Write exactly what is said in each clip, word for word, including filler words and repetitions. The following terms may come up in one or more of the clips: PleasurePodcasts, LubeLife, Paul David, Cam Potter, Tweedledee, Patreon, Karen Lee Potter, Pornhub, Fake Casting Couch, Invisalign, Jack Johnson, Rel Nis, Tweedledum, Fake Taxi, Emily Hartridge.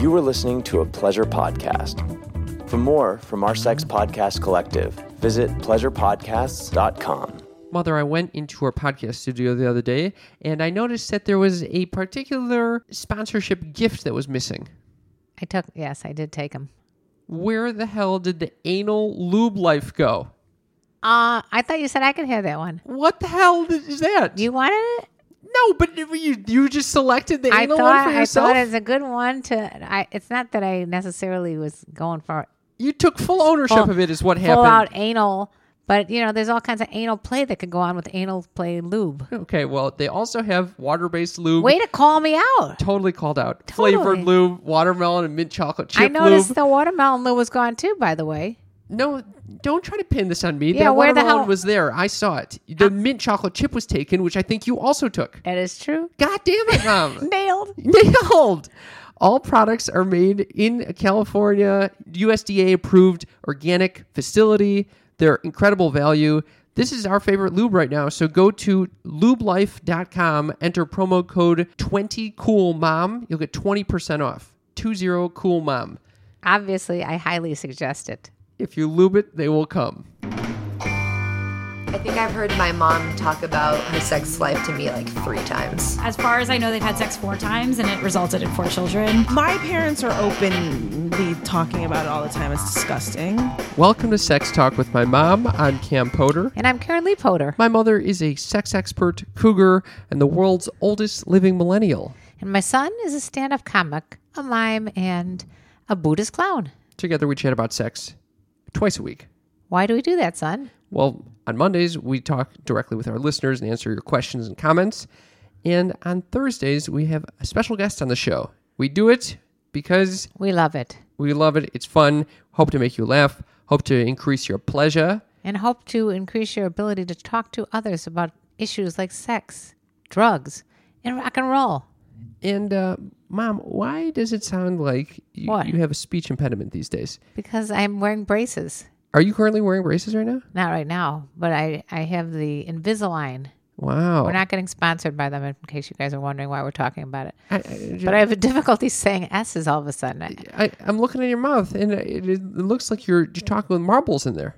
You were listening to a Pleasure podcast. For more from our sex podcast collective, visit pleasure podcasts dot com. Mother, I went into our podcast studio the other day, and I noticed that there was a particular sponsorship gift that was missing. I took, yes, I did take them. Where the hell did the anal lube life go? Uh, I thought you said I could have that one. What the hell is that? You wanted it? No, but you you just selected the anal one for yourself? I thought it was a good one to... I, it's not that I necessarily was going for... You took full ownership full, of it is what happened. Full out anal, but you know, there's all kinds of anal play that could go on with anal play lube. Okay, well, they also have water-based lube. Way to call me out. Totally called out. Totally. Flavored lube, watermelon and mint chocolate chip lube. I noticed lube. The watermelon lube was gone too, by the way. No, don't try to pin this on me. Yeah, the watermelon was there. I saw it. The uh, mint chocolate chip was taken, which I think you also took. That is true. God damn it, Mom. Nailed. Nailed. All products are made in a California U S D A-approved organic facility. They're incredible value. This is our favorite lube right now. So go to lube life dot com, enter promo code twenty cool mom. You'll get twenty percent off. twenty cool mom. Obviously, I highly suggest it. If you lube it, they will come. I think I've heard my mom talk about her sex life to me like three times. As far as I know, they've had sex four times, and it resulted in four children. My parents are openly talking about it all the time. It's disgusting. Welcome to Sex Talk with my mom. I'm Cam Potter. And I'm Karen Lee Potter. My mother is a sex expert, cougar, and the world's oldest living millennial. And my son is a stand-up comic, a mime, and a Buddhist clown. Together we chat about sex. Twice a week. Why do we do that, son? Well, on Mondays, we talk directly with our listeners and answer your questions and comments. And on Thursdays, we have a special guest on the show. We do it because... We love it. We love it. It's fun. Hope to make you laugh. Hope to increase your pleasure. And hope to increase your ability to talk to others about issues like sex, drugs, and rock and roll. And, uh... Mom, why does it sound like you, you have a speech impediment these days? Because I'm wearing braces. Are you currently wearing braces right now? Not right now, but I, I have the Invisalign. Wow. We're not getting sponsored by them, in case you guys are wondering why we're talking about it. I, I, but you, I have a difficulty saying S's all of a sudden. I, I, I'm looking at your mouth, and it, it looks like you're just talking with marbles in there.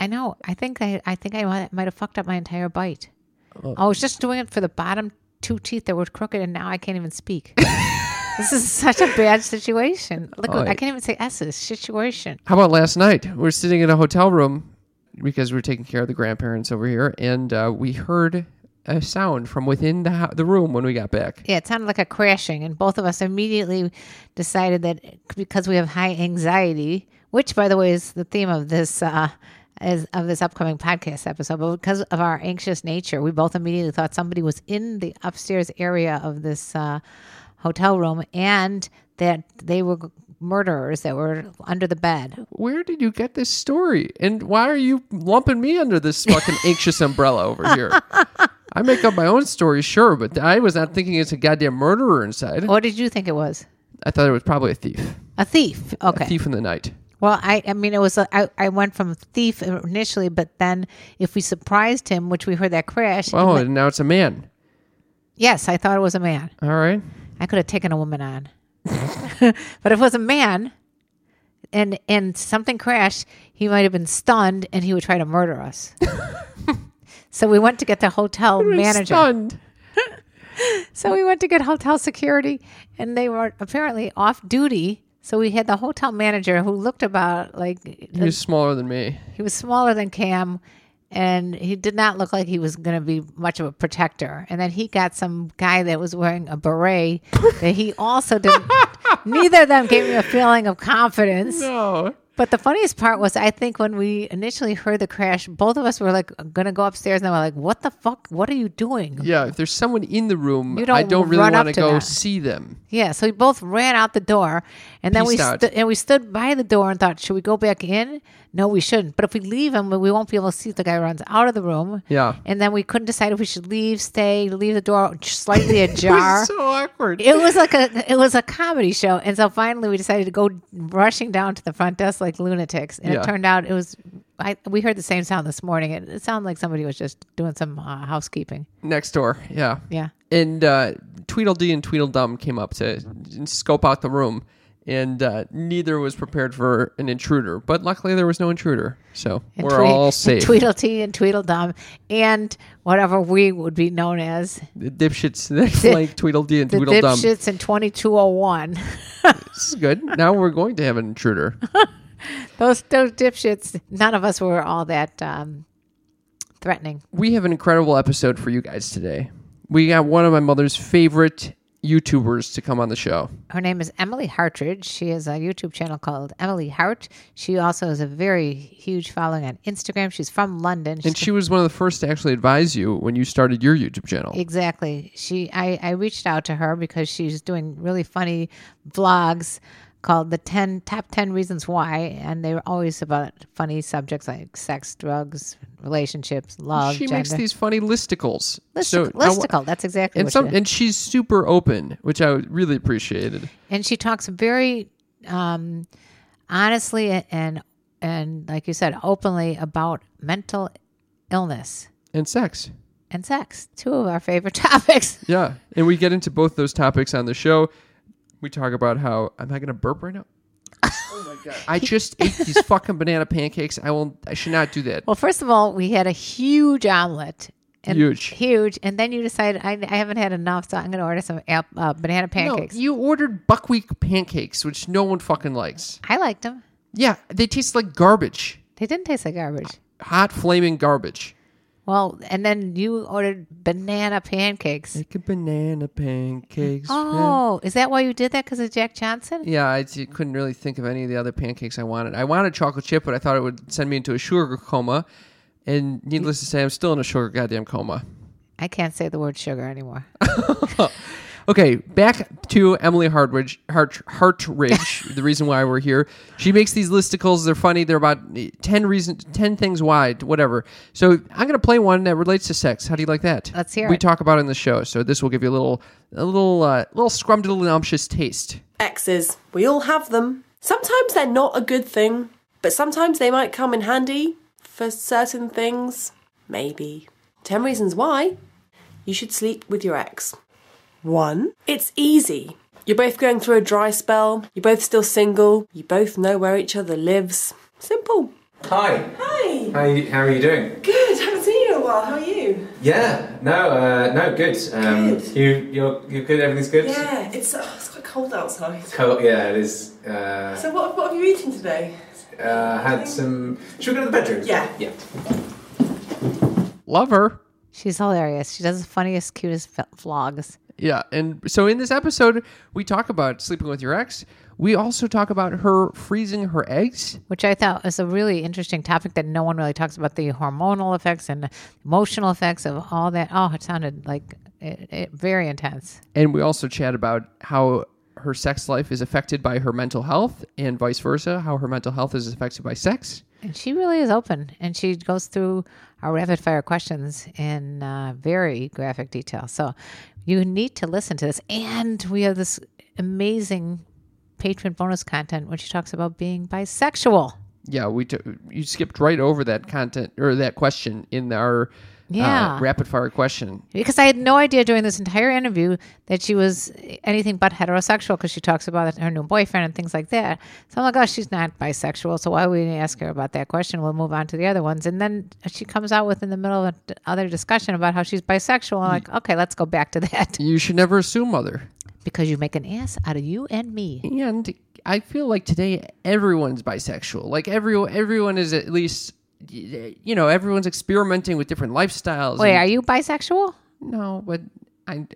I know. I think I, I, think I might have fucked up my entire bite. Oh. I was just doing it for the bottom two teeth that were crooked, and now I can't even speak. This is such a bad situation. Look, oh, I can't even say S's. Situation. How about last night? We're sitting in a hotel room because we're taking care of the grandparents over here, and uh, we heard a sound from within the ho- the room when we got back. Yeah, it sounded like a crashing, and both of us immediately decided that because we have high anxiety, which, by the way, is the theme of this uh As of this upcoming podcast episode, but because of our anxious nature, we both immediately thought somebody was in the upstairs area of this uh, hotel room and that they were murderers that were under the bed. Where did you get this story? And why are you lumping me under this fucking anxious umbrella over here? I make up my own story, sure, but I was not thinking it's a goddamn murderer inside. What did you think it was? I thought it was probably a thief. A thief? Okay. A thief in the night. Well, I, I mean, it was, a, I, I went from thief initially, but then if we surprised him, which we heard that crash. Oh, and, the, and now it's a man. Yes, I thought it was a man. All right. I could have taken a woman on. But if it was a man and and something crashed, he might have been stunned and he would try to murder us. So we went to get the hotel manager. Stunned. So we went to get hotel security, and they were apparently off duty. So we had the hotel manager who looked about like... He was smaller than me. He was smaller than Cam, and he did not look like he was going to be much of a protector. And then he got some guy that was wearing a beret that he also didn't... Neither of them gave me a feeling of confidence. No. But the funniest part was, I think when we initially heard the crash, both of us were like going to go upstairs, and they were like, what the fuck? What are you doing? Yeah, if there's someone in the room, don't I don't really want to go them. see them. Yeah, so we both ran out the door, and then we stu- and we stood by the door and thought, should we go back in? No, we shouldn't. But if we leave him, we won't be able to see if the guy runs out of the room. Yeah. And then we couldn't decide if we should leave, stay, leave the door slightly ajar. It was so awkward. It was like a it was a comedy show. And so finally we decided to go rushing down to the front desk like lunatics. And yeah. it turned out it was, I, we heard the same sound this morning. It, it sounded like somebody was just doing some uh, housekeeping. Next door. Yeah. Yeah. And uh, Tweedledee and Tweedledum came up to scope out the room. And uh, neither was prepared for an intruder. But luckily, there was no intruder. So and we're Tweed, all safe. And Tweedledee and Tweedledum and whatever we would be known as. The dipshits. That's the, like Tweedledee and the Tweedledum. The dipshits in twenty-two oh one. This is good. Now we're going to have an intruder. Those, those dipshits, none of us were all that um, threatening. We have an incredible episode for you guys today. We got one of my mother's favorite YouTubers to come on the show. Her name is Emily Hartridge. She has a YouTube channel called Emily Hart. She also has a very huge following on Instagram. She's from London. She's and she was one of the first to actually advise you when you started your YouTube channel. Exactly. She, I, I reached out to her because she's doing really funny vlogs called the ten Top ten Reasons Why, and they were always about funny subjects like sex, drugs, relationships, love. She gender. Makes these funny listicles. Listic- so, listicle, uh, that's exactly and what some, she And she's super open, which I really appreciated. And she talks very um, honestly and, and, like you said, openly about mental illness. And sex. And sex, two of our favorite topics. Yeah, and we get into both those topics on the show. We talk about how... Am I going to burp right now? Oh, my God. I just ate these fucking banana pancakes. I will. I should not do that. Well, first of all, we had a huge omelet. And huge. Huge. And then you decided, I, I haven't had enough, so I'm going to order some ap- uh, banana pancakes. No, you ordered buckwheat pancakes, which no one fucking likes. I liked them. Yeah. They taste like garbage. They didn't taste like garbage. Hot, flaming garbage. Well, and then you ordered banana pancakes. Like a banana pancakes. Oh, yeah. Is that why you did that? Because of Jack Johnson? Yeah, I t- couldn't really think of any of the other pancakes I wanted. I wanted chocolate chip, but I thought it would send me into a sugar coma. And needless to say, I'm still in a sugar goddamn coma. I can't say the word sugar anymore. Okay, back to Emily Hartridge, Hart, Hartridge the reason why we're here. She makes these listicles. They're funny. They're about ten reasons, ten things why, whatever. So I'm going to play one that relates to sex. How do you like that? Let's hear we it. We talk about it in the show, so this will give you a little a little, uh, little scrumdiddlyumptious taste. Exes. We all have them. Sometimes they're not a good thing, but sometimes they might come in handy for certain things. Maybe. ten reasons why you should sleep with your ex. One, it's easy. You're both going through a dry spell. You're both still single. You both know where each other lives. Simple. Hi. Hi. How are you, how are you doing? Good. Haven't seen you in a while. How are you? Yeah. No. Uh, no. Good. Um, good. You. You're. You're good. Everything's good. Yeah. It's. Oh, it's quite cold outside. Cold. Yeah. It is. Uh, so what? What have you eaten today? Uh, had some. Should we go to the bedroom? Yeah. Yeah. Love her. She's hilarious. She does the funniest, cutest vlogs. Yeah, and so in this episode, we talk about sleeping with your ex. We also talk about her freezing her eggs. Which I thought was a really interesting topic that no one really talks about, the hormonal effects and emotional effects of all that. Oh, it sounded like it, it, very intense. And we also chat about how her sex life is affected by her mental health and vice versa, how her mental health is affected by sex. And she really is open, and she goes through our rapid-fire questions in uh, very graphic detail. So you need to listen to this. And we have this amazing Patreon bonus content when she talks about being bisexual. Yeah, we t- you skipped right over that content or that question in our yeah. uh, rapid-fire question. Because I had no idea during this entire interview that she was anything but heterosexual, because she talks about her new boyfriend and things like that. So I'm like, oh, she's not bisexual, so why would we ask her about that question? We'll move on to the other ones. And then she comes out with in the middle of another discussion about how she's bisexual. I'm like, okay, let's go back to that. You should never assume, mother. Because you make an ass out of you and me. And I feel like today everyone's bisexual. Like every, everyone is at least, you know, everyone's experimenting with different lifestyles. Wait, and, are you bisexual? No, but I...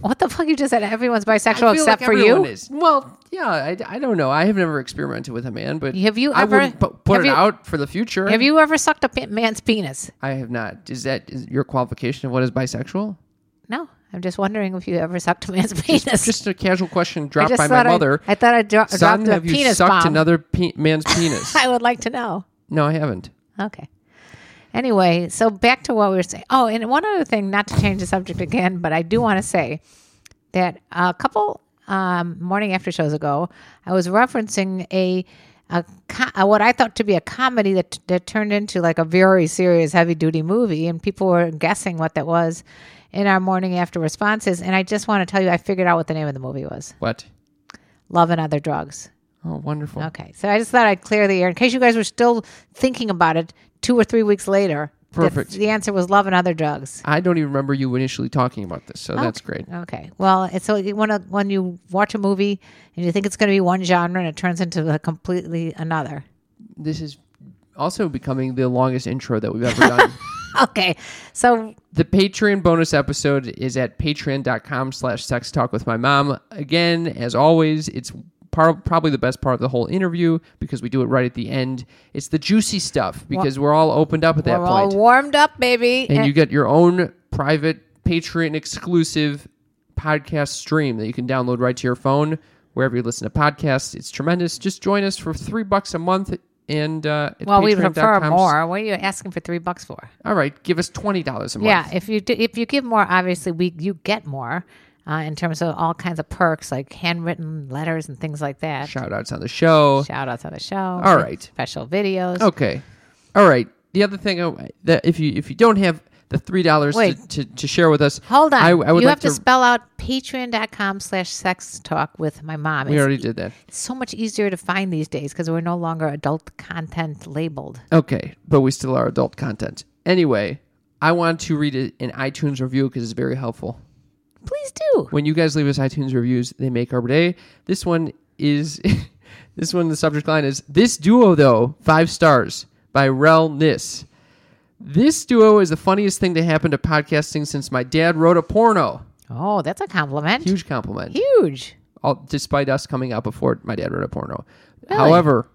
What the fuck? You just said everyone's bisexual except like for you? Is. Well, yeah, I, I don't know. I have never experimented with a man, but have you ever, I wouldn't p- put it you, out for the future. Have you ever sucked a p- man's penis? I have not. Is that is your qualification of what is bisexual? No. I'm just wondering if you ever sucked a man's penis. Just, just a casual question dropped by my I, mother. I thought I dro- Son, dropped a penis bomb. Son, have you sucked bomb. another pe- man's penis? I would like to know. No, I haven't. Okay. Anyway, so back to what we were saying. Oh, and one other thing, not to change the subject again, but I do want to say that a couple um, morning after shows ago, I was referencing a, a, a what I thought to be a comedy that that turned into like a very serious, heavy-duty movie, and people were guessing what that was in our morning after responses. And I just want to tell you, I figured out what the name of the movie was. What? Love and Other Drugs. Oh, wonderful. Okay, so I just thought I'd clear the air in case you guys were still thinking about it two or three weeks later. Perfect. The, the answer was Love and Other Drugs. I don't even remember you initially talking about this, so okay. That's great. Okay, well, it's so when, a, when you watch a movie and you think it's going to be one genre and it turns into a completely another. This is also becoming the longest intro that we've ever done. Okay, so the Patreon bonus episode is at patreon.com slash sex talk with my mom. Again, as always, it's probably the best part of the whole interview because we do it right at the end. It's the juicy stuff because well, we're all opened up at that we're point. We're all warmed up, baby. And, and you get your own private Patreon exclusive podcast stream that you can download right to your phone wherever you listen to podcasts. It's tremendous. Just join us for three bucks a month. And uh, well, we prefer more. What are you asking for three bucks for? All right, give us twenty dollars a month. Yeah, if you do, if you give more, obviously we you get more. Uh, in terms of all kinds of perks like handwritten letters and things like that. Shout outs on the show. Shout outs on the show. All right. Special videos. Okay. All right. The other thing, I, that if you if you don't have the three dollars to, to, to share with us. Hold on. I, I would you like have to, to spell out patreon.com slash sex talk with my mom. We it's, already did that. It's so much easier to find these days because we're no longer adult content labeled. Okay. But we still are adult content. Anyway, I want to read an iTunes review because it's very helpful. Please do. When you guys leave us iTunes reviews, they make our day. This one is, this one, the subject line is, "This duo, though, five stars," by Rel Nis. "This duo is the funniest thing to happen to podcasting since my dad wrote a porno." Oh, that's a compliment. Huge compliment. Huge. All, despite us coming out before my dad wrote a porno. Really? However,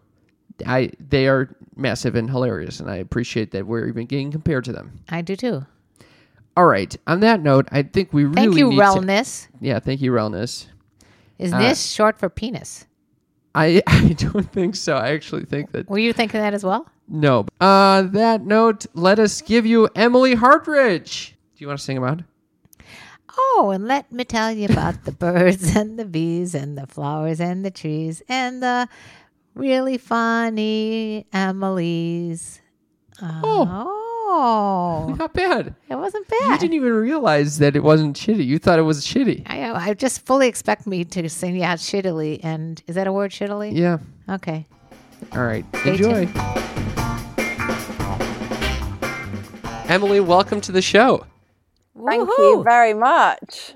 I they are massive and hilarious, and I appreciate that we're even getting compared to them. I do, too. All right. On that note, I think we really thank you, need Rel Nis. To, yeah, thank you, Rel Nis. Is uh, Nis short for penis? I I don't think so. I actually think that... Were you thinking that as well? No. On uh, that note, let us give you Emily Hartridge. Do you want to sing about? Oh, and let me tell you about the birds and the bees and the flowers and the trees and the really funny Emily's. Uh, oh. Oh, not bad. It wasn't bad. You didn't even realize that it wasn't shitty. You thought it was shitty. I I just fully expect me to sing you out shittily. And is that a word, shittily? Yeah. Okay. All right. Stay Enjoy. Tuned. Emily, welcome to the show. Thank Woo-hoo. you very much.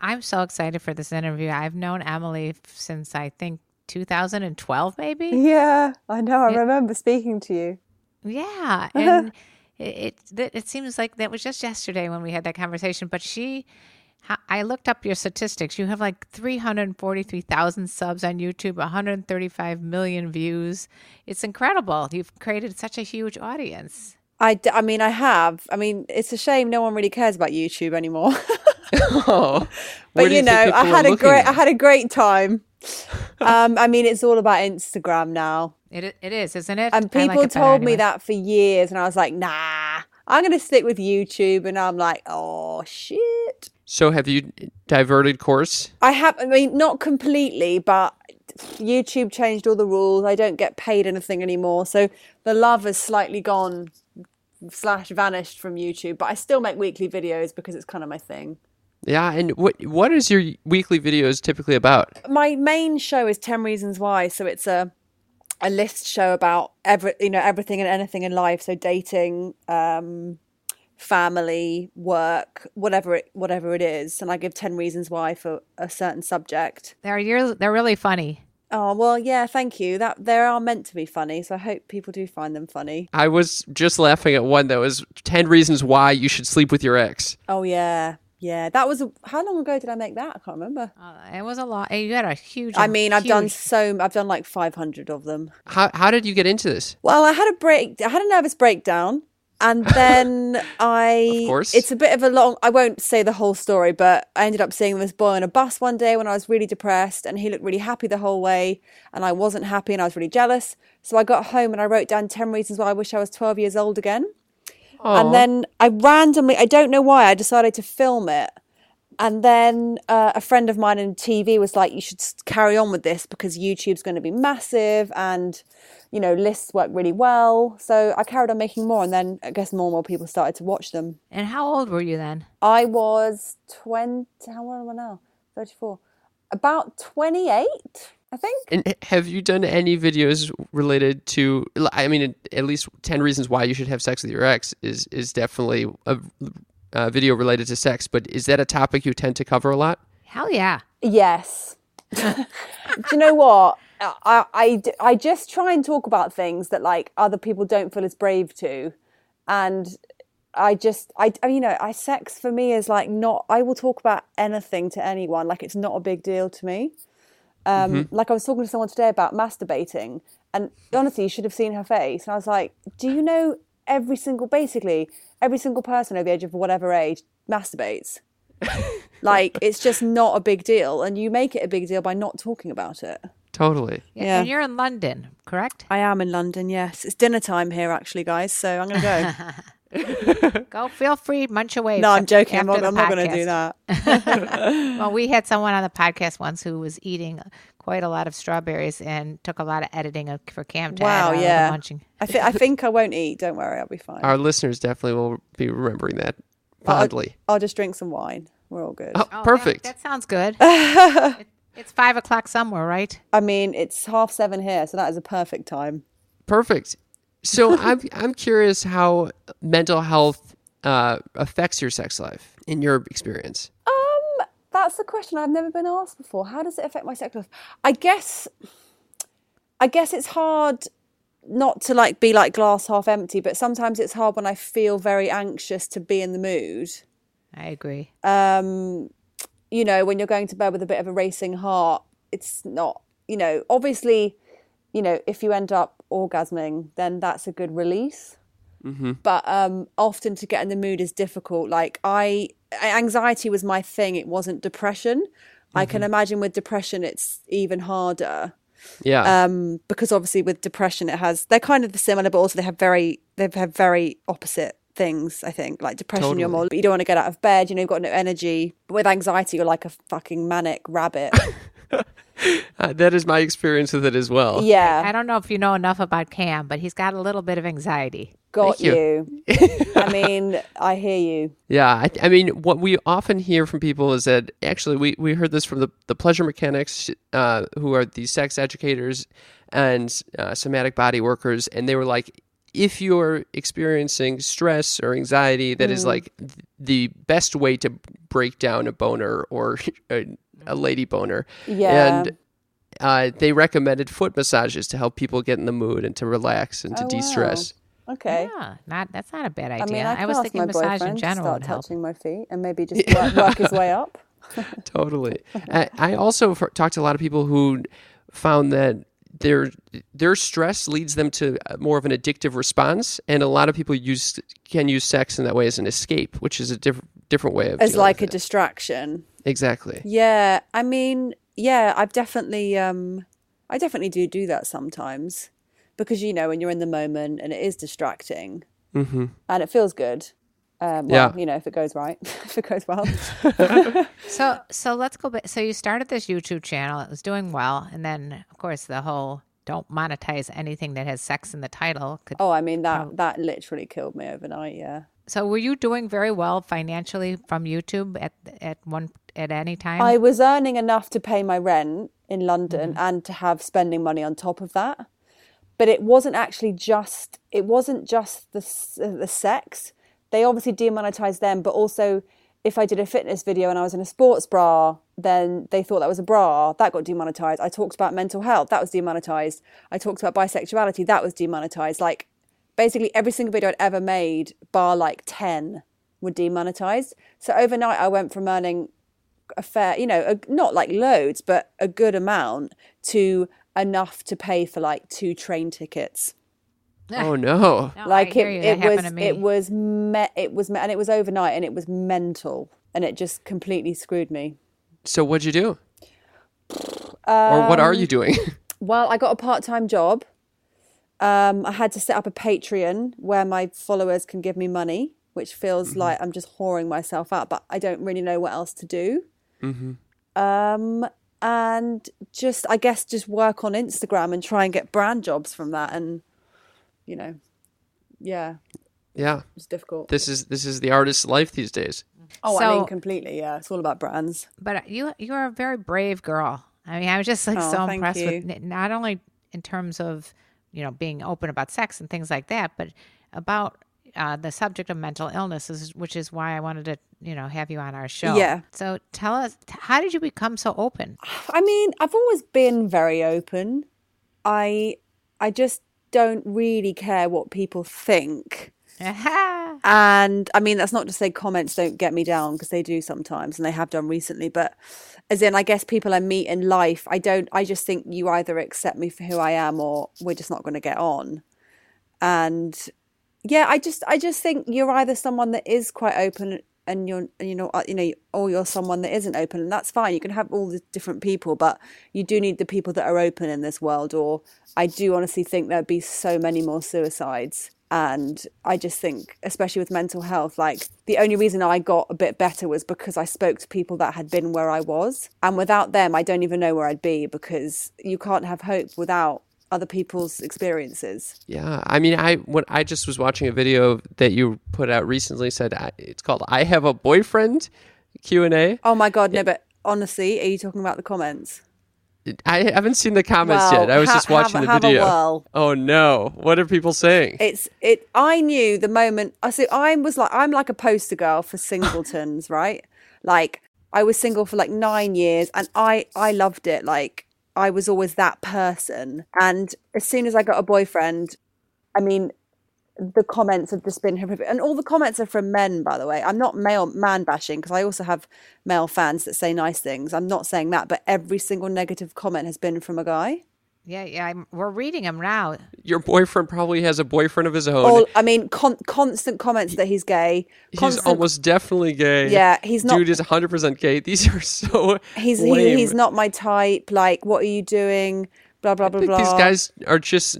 I'm so excited for this interview. I've known Emily since I think two thousand twelve, maybe. Yeah, I know. I it, remember speaking to you. Yeah, and it, it it seems like that was just yesterday when we had that conversation. But she, I looked up your statistics. You have like three hundred forty-three thousand subs on YouTube, one hundred thirty-five million views. It's incredible. You've created such a huge audience. I, I mean, I have. I mean, it's a shame no one really cares about YouTube anymore. oh, but you, you know, I had a great at? I had a great time. um, I mean, it's all about Instagram now. It it is, isn't it? And people like told anyway. me that for years, and I was like, nah, I'm going to stick with YouTube. And I'm like, oh shit. So, have you diverted course? I have. I mean, not completely, but YouTube changed all the rules. I don't get paid anything anymore, so the love has slightly gone slash vanished from YouTube. But I still make weekly videos because it's kind of my thing. Yeah, and what what is your weekly videos typically about? My main show is ten Reasons Why, so it's a a list show about every you know everything and anything in life. So dating, um, family, work, whatever it whatever it is, and I give ten reasons why for a certain subject. They're years, they're really funny. Oh, well, yeah, thank you. That they are meant to be funny, so I hope people do find them funny. I was just laughing at one that was ten reasons why you should sleep with your ex. Oh, yeah. Yeah, that was, a, how long ago did I make that? I can't remember. Uh, it was a lot. You had a huge. I mean, huge... I've done so, I've done like five hundred of them. How how did you get into this? Well, I had a break, I had a nervous breakdown. And then I, of course. It's a bit of a long, I won't say the whole story, but I ended up seeing this boy on a bus one day when I was really depressed, and he looked really happy the whole way. And I wasn't happy and I was really jealous. So I got home and I wrote down ten reasons why I wish I was twelve years old again. Aww. And then I randomly, I don't know why, I decided to film it. And then uh, a friend of mine in T V was like, you should carry on with this because YouTube's going to be massive and, you know, lists work really well. So I carried on making more, and then I guess more and more people started to watch them. And how old were you then? I was twenty, how old am I now? thirty-four. About twenty-eight, I think. And have you done any videos related to, I mean, at least ten reasons why you should have sex with your ex is, is definitely a uh, video related to sex, but is that a topic you tend to cover a lot? Hell yeah. Yes. Do you know what? I, I, I just try and talk about things that like other people don't feel as brave to. And I just, I, you know, I sex for me is like not, I will talk about anything to anyone. Like it's not a big deal to me. Um, mm-hmm. Like I was talking to someone today about masturbating, and honestly, you should have seen her face. And I was like, do you know every single, basically every single person over the age of whatever age masturbates? Like, it's just not a big deal. And you make it a big deal by not talking about it. Totally. Yeah. Yeah. And you're in London, correct? I am in London, yes. It's dinner time here, actually, guys. So I'm going to go. Go, feel free, munch away. No, I'm joking. I'm not, not going to do that. Well, we had someone on the podcast once who was eating quite a lot of strawberries and took a lot of editing for Cam. Wow, yeah. Munching. I, th- I think I won't eat. Don't worry, I'll be fine. Our listeners definitely will be remembering that fondly. I'll, I'll just drink some wine. We're all good. Oh, oh, perfect. That, that sounds good. it, it's five o'clock somewhere, right? I mean, it's half seven here, so that is a perfect time. Perfect. So I'm I'm curious how mental health uh, affects your sex life in your experience. Um, that's a question I've never been asked before. How does it affect my sex life? I guess, I guess it's hard not to like be like glass half empty, but sometimes it's hard when I feel very anxious to be in the mood. I agree. Um, you know, when you're going to bed with a bit of a racing heart, it's not. You know, obviously, you know, if you end up orgasming, then that's a good release. Mm-hmm. But um, often to get in the mood is difficult. Like I, anxiety was my thing. It wasn't depression. Mm-hmm. I can imagine with depression, it's even harder. Yeah. Um, because obviously with depression, it has, they're kind of similar, but also they have very, they have very opposite things, I think. Like depression, totally. You're more, you don't want to get out of bed, you know, you've got no energy. But with anxiety, you're like a fucking manic rabbit. Uh, that is my experience with it as well. Yeah. I don't know if you know enough about Cam, but he's got a little bit of anxiety. Got Thank you. you. I mean, I hear you. Yeah. I, I mean, what we often hear from people is that actually we, we heard this from the, the pleasure mechanics, uh, who are the sex educators and uh, somatic body workers. And they were like, if you're experiencing stress or anxiety, that mm. is like th- the best way to break down a boner or a, a lady boner. Yeah. And uh, they recommended foot massages to help people get in the mood and to relax and to oh, de-stress. Wow. Okay. Yeah, not, that's not a bad idea. I mean, I, I was thinking massage in general would help. Touching my feet and maybe just work, work his way up. Totally. I, I also for, talked to a lot of people who found that their their stress leads them to more of an addictive response, and a lot of people use can use sex in that way as an escape, which is a diff- different way of as like a it. distraction. Exactly. Yeah, I mean, yeah, I've definitely, um, I definitely do do that sometimes, because you know when you're in the moment and it is distracting, mm-hmm. and it feels good. Um, well, yeah. You know, if it goes right, if it goes well. so, so let's go back. So you started this YouTube channel. It was doing well, and then of course the whole don't monetize anything that has sex in the title. Could oh, I mean that probably... that literally killed me overnight. Yeah. So were you doing very well financially from YouTube at at one at any time? I was earning enough to pay my rent in London mm-hmm. and to have spending money on top of that. But it wasn't actually just it wasn't just the the sex. they obviously demonetized them, but also if I did a fitness video and I was in a sports bra, then they thought that was a bra. That got demonetized. I talked about mental health. That was demonetized. I talked about bisexuality. That was demonetized. Like, basically every single video I'd ever made, bar like ten, were demonetized. So overnight I went from earning a fair, you know, a, not like loads, but a good amount, to enough to pay for like two train tickets. Oh no! no like it, it, was, it was, me- it was, me- and it was overnight, and it was mental, and it just completely screwed me. So what'd you do, um, or what are you doing? Well, I got a part-time job. Um, I had to set up a Patreon where my followers can give me money, which feels mm-hmm. like I'm just whoring myself out, but I don't really know what else to do. Mm-hmm. Um, and just, I guess, just work on Instagram and try and get brand jobs from that, and. You know, yeah, yeah, it's difficult. This is this is the artist's life these days. Oh, so, I mean, completely. Yeah, it's all about brands. But you you are a very brave girl. I mean, I was just like oh, so impressed you. with not only in terms of you know being open about sex and things like that, but about uh, the subject of mental illnesses, which is why I wanted to you know have you on our show. Yeah. So tell us, how did you become so open? I mean, I've always been very open. I I just. don't really care what people think. Aha. And I mean, that's not to say comments don't get me down, because they do sometimes, and they have done recently, but as in, I guess people I meet in life, I don't, I just think you either accept me for who I am or we're just not going to get on. And yeah, I just, I just think you're either someone that is quite open and you're, you know, you know, or you're someone that isn't open, and that's fine. You can have all the different people, but you do need the people that are open in this world, or I do honestly think there'd be so many more suicides. And I just think, especially with mental health, like the only reason I got a bit better was because I spoke to people that had been where I was. And without them, I don't even know where I'd be, because you can't have hope without other people's experiences. Yeah, I mean, I when I just was watching a video that you put out recently, said I, it's called "I Have a Boyfriend" Q and A. Oh my god, no! But honestly, are you talking about the comments? I haven't seen the comments well, yet. I was ha- just watching have, the video. Have a whirl. Oh no! What are people saying? It's it. I knew the moment. I so I was like, I'm like a poster girl for singletons, right? Like I was single for like nine years, and I I loved it. Like. I was always that person. And as soon as I got a boyfriend, I mean, the comments have just been horrific. And all the comments are from men, by the way. I'm not male man bashing, because I also have male fans that say nice things. I'm not saying that, but every single negative comment has been from a guy. Yeah, yeah, I'm, we're reading them now. Your boyfriend probably has a boyfriend of his own. All, I mean, con- constant comments that he's gay. Constant, he's almost definitely gay. Yeah, he's not. Dude is one hundred percent gay. These are so He's he, He's not my type. Like, what are you doing? Blah, blah, blah, blah. These guys are just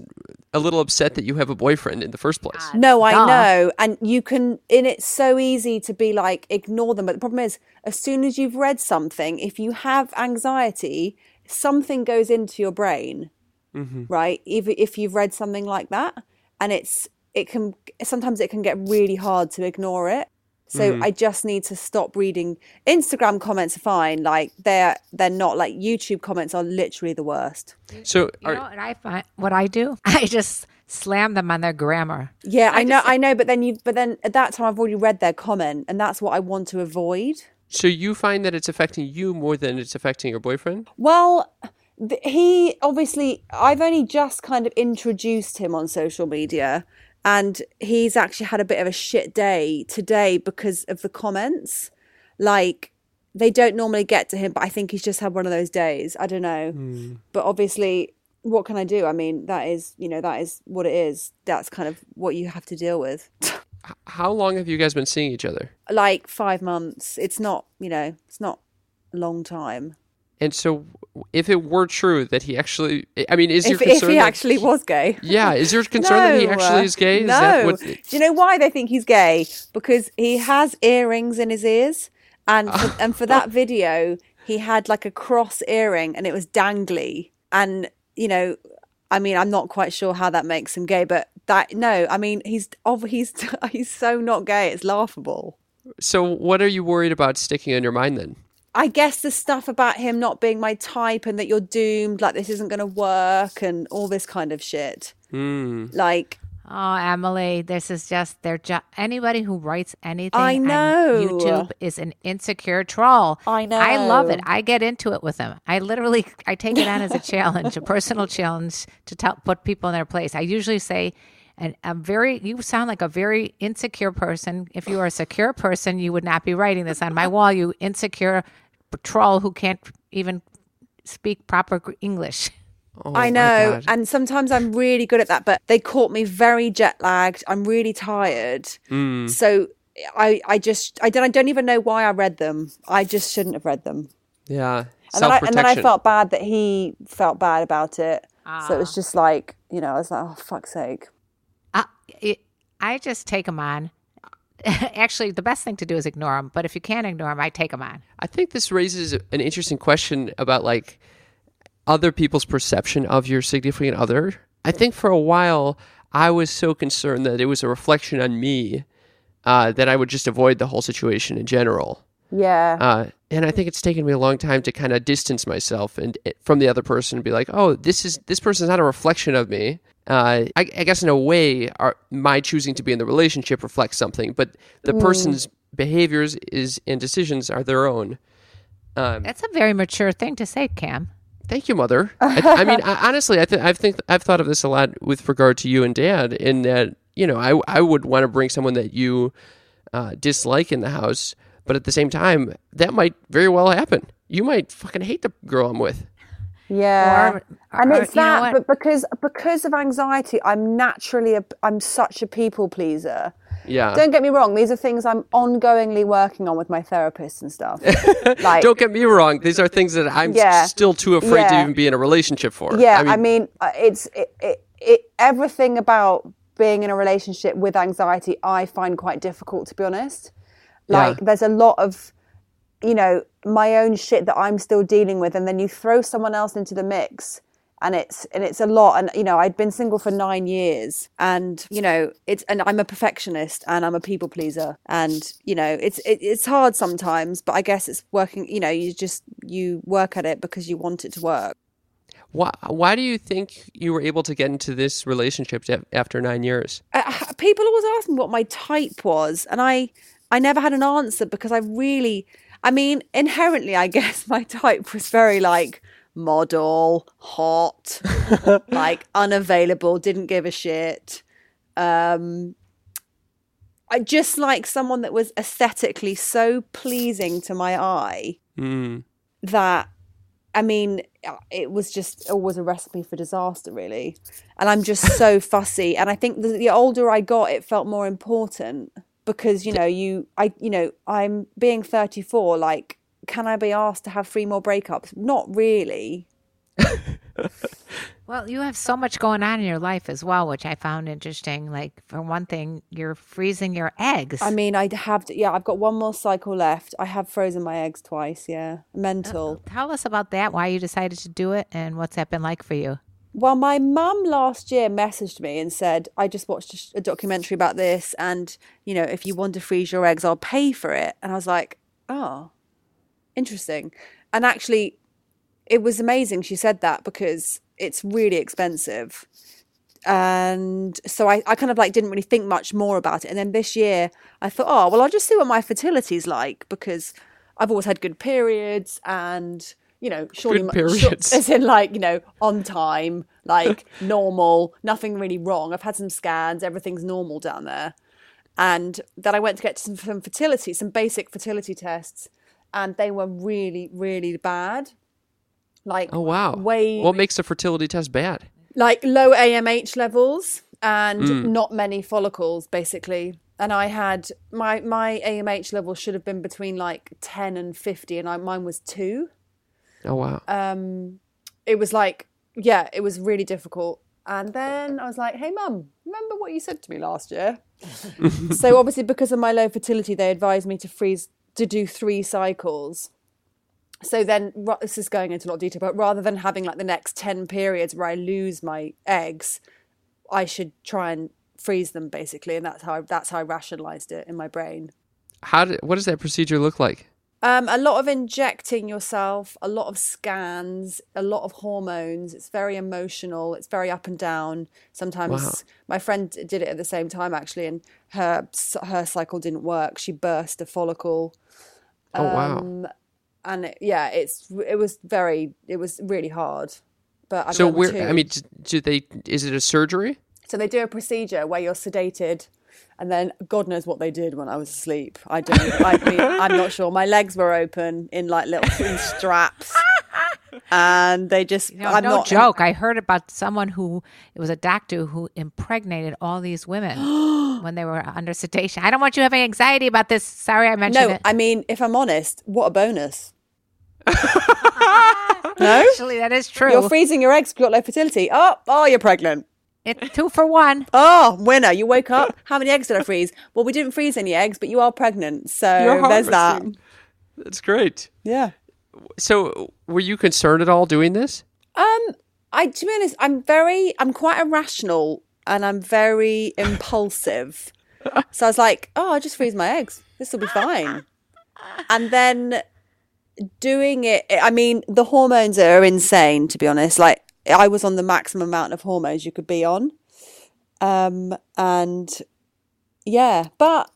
a little upset that you have a boyfriend in the first place. God. No, I Duh. know. And you can, and it's so easy to be like, ignore them. But the problem is, as soon as you've read something, if you have anxiety, something goes into your brain. Mm-hmm. Right, if if you've read something like that, and it's it can sometimes it can get really hard to ignore it. So mm-hmm. I just need to stop reading. Instagram comments are fine, like they're they're not like YouTube comments are literally the worst. So you know what I find, what I do, I just slam them on their grammar. Yeah, I, I know, just, I know, but then you but then at that time I've already read their comment, and that's what I want to avoid. So you find that it's affecting you more than it's affecting your boyfriend? Well. He obviously, I've only just kind of introduced him on social media, and he's actually had a bit of a shit day today because of the comments. Like, they don't normally get to him, but I think he's just had one of those days. I don't know. Mm. But obviously, what can I do? I mean, that is, you know, that is what it is. That's kind of what you have to deal with. How long have you guys been seeing each other? Like five months. It's not, you know, it's not a long time. And so if it were true that he actually, I mean, is your if, concern... If he actually he, was gay. Yeah, is your concern no, that he actually is gay? Is no. That what, do you know why they think he's gay? Because he has earrings in his ears. And for, and for that video, he had like a cross earring and it was dangly. And, you know, I mean, I'm not quite sure how that makes him gay, but that, no, I mean, he's oh, he's he's so not gay, it's laughable. So what are you worried about sticking in your mind then? I guess the stuff about him not being my type and that you're doomed, like this isn't going to work and all this kind of shit. Mm. Like, Oh, Emily, this is just their job. Anybody who writes anything I know. on YouTube is an insecure troll. I know. I love it. I get into it with them. I literally, I take it on as a challenge, a personal challenge to t- put people in their place. I usually say, and I'm very, you sound like a very insecure person. If you are a secure person, you would not be writing this on my wall, you insecure troll who can't even speak proper English. Oh, I know, and sometimes I'm really good at that, but they caught me very jet lagged. I'm really tired, mm. so I, I just, I don't, I don't even know why I read them. I just shouldn't have read them. Yeah, and then I, and then I felt bad that he felt bad about it. Ah. So it was just like, you know, I was like, oh fuck's sake. I, it, I just take them on. Actually, the best thing to do is ignore them. But if you can't ignore them, I take them on. I think this raises an interesting question about like. Other people's perception of your significant other. I think for a while, I was so concerned that it was a reflection on me uh, that I would just avoid the whole situation in general. Yeah. Uh, and I think it's taken me a long time to kind of distance myself and from the other person and be like, oh, this is this person's not a reflection of me. Uh, I, I guess in a way, our, my choosing to be in the relationship reflects something, but the mm. person's behaviors is and decisions are their own. Um, That's a very mature thing to say, Cam. Thank you, Mother. I, th- I mean, I, honestly, I, th- I think I've thought of this a lot with regard to you and Dad. In that, you know, I I would want to bring someone that you uh, dislike in the house, but at the same time, that might very well happen. You might fucking hate the girl I'm with. Yeah, or, or, and it's or, that, but because because of anxiety, I'm naturally a, I'm such a people pleaser. Yeah. Don't get me wrong. These are things I'm ongoingly working on with my therapist and stuff. Like, don't get me wrong. These are things that I'm yeah, s- still too afraid yeah. to even be in a relationship for. Yeah. I mean, I mean it's it, it, it, everything about being in a relationship with anxiety I find quite difficult, to be honest. Like yeah. there's a lot of, you know, my own shit that I'm still dealing with. And then you throw someone else into the mix. And it's and it's a lot. And, you know, I'd been single for nine years and, you know, it's and I'm a perfectionist and I'm a people pleaser. And, you know, it's it, it's hard sometimes. But I guess it's working. You know, you just you work at it because you want it to work. Why, why do you think you were able to get into this relationship after nine years? Uh, people always ask me what my type was. And I, I never had an answer because I really I mean, inherently, I guess my type was very like. Model, hot, like unavailable, didn't give a shit. Um, I just like someone that was aesthetically so pleasing to my eye mm. that, I mean, it was just always a recipe for disaster, really. And I'm just so fussy. And I think the, the older I got, it felt more important because, you know, you, I, you know, I'm being thirty-four, like, can I be asked to have three more breakups? Not really. Well, you have so much going on in your life as well, which I found interesting. Like, for one thing, you're freezing your eggs. I mean, I have, to, yeah, I've got one more cycle left. I have frozen my eggs twice, yeah. Mental. Uh, tell us about that, why you decided to do it, and what's that been like for you? Well, my mum last year messaged me and said, I just watched a, a documentary about this, and, you know, if you want to freeze your eggs, I'll pay for it. And I was like, oh. Interesting. And actually, it was amazing she said that because it's really expensive. And so I, I kind of like didn't really think much more about it. And then this year I thought, oh, well, I'll just see what my fertility's like because I've always had good periods and, you know, surely good periods. Short, as in like, you know, on time, like normal, nothing really wrong. I've had some scans. Everything's normal down there. And then I went to get some, some fertility, some basic fertility tests. And they were really, really bad. Like, oh, wow. Way, what makes a fertility test bad? Like low A M H levels and mm. not many follicles, basically. And I had my, my A M H level should have been between like ten and fifty, and I, mine was two. Oh, wow. Um, it was like, yeah, it was really difficult. And then I was like, hey, Mum, remember what you said to me last year? So obviously, because of my low fertility, they advised me to freeze. To do three cycles. So then, this is going into a lot of detail, but rather than having like the next ten periods where I lose my eggs, I should try and freeze them basically. And that's how, that's how I rationalized it in my brain. How did, what does that procedure look like? Um, a lot of injecting yourself, a lot of scans, a lot of hormones. It's very emotional. It's very up and down. Sometimes wow. my friend did it at the same time, actually, and her her cycle didn't work. She burst a follicle. Oh, um, wow. And it, yeah, it's it was very, it was really hard. But I've so where two. I mean, do they? Is it a surgery? So they do a procedure where you're sedated. And then God knows what they did when I was asleep. I don't I mean, I'm not sure. My legs were open in like little straps. And they just, you know, I'm no not joke. I heard about someone who, it was a doctor who impregnated all these women when they were under sedation. I don't want you having anxiety about this. Sorry, I mentioned no, it. No, I mean, if I'm honest, what a bonus. No? Actually, that is true. You're freezing your eggs, you've got low fertility. Oh, oh, you're pregnant. It's two for one. Oh, winner. You woke up. How many eggs did I freeze? Well, we didn't freeze any eggs, but you are pregnant. So there's that. That's great. Yeah. So were you concerned at all doing this? Um, I, to be honest, I'm very, I'm quite irrational and I'm very impulsive. So I was like, oh, I'll just freeze my eggs. This will be fine. And then doing it, I mean, the hormones are insane, to be honest. Like, I was on the maximum amount of hormones you could be on. Um, and yeah, but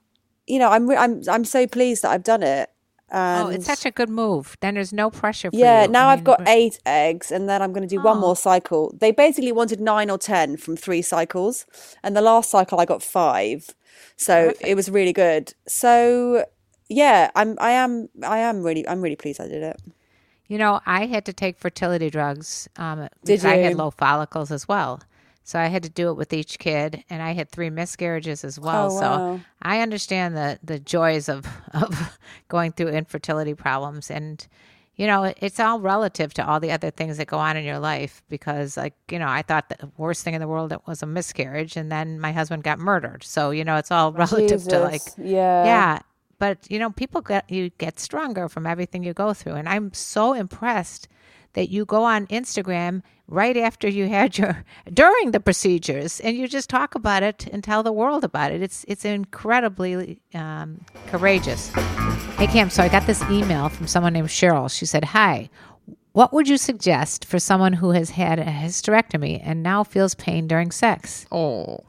you know, I'm, re- I'm, I'm so pleased that I've done it. And oh, it's such a good move. Then there's no pressure for yeah, you. Yeah, now I mean, I've got but... eight eggs and then I'm going to do oh. one more cycle. They basically wanted nine or ten from three cycles. And the last cycle I got five. So Perfect. It was really good. So yeah, I'm, I am, I am really, I'm really pleased I did it. You know, I had to take fertility drugs um, because I had low follicles as well. So I had to do it with each kid, and I had three miscarriages as well. Oh, wow. So I understand the, the joys of, of going through infertility problems. And, you know, it's all relative to all the other things that go on in your life because, like, you know, I thought the worst thing in the world was a miscarriage, and then my husband got murdered. So, you know, it's all relative Jesus. to, like, yeah. yeah. But, you know, people get, you get stronger from everything you go through. And I'm so impressed that you go on Instagram right after you had your, during the procedures, and you just talk about it and tell the world about it. It's it's incredibly um, courageous. Hey, Cam, so I got this email from someone named Cheryl. She said, hi, what would you suggest for someone who has had a hysterectomy and now feels pain during sex? Oh.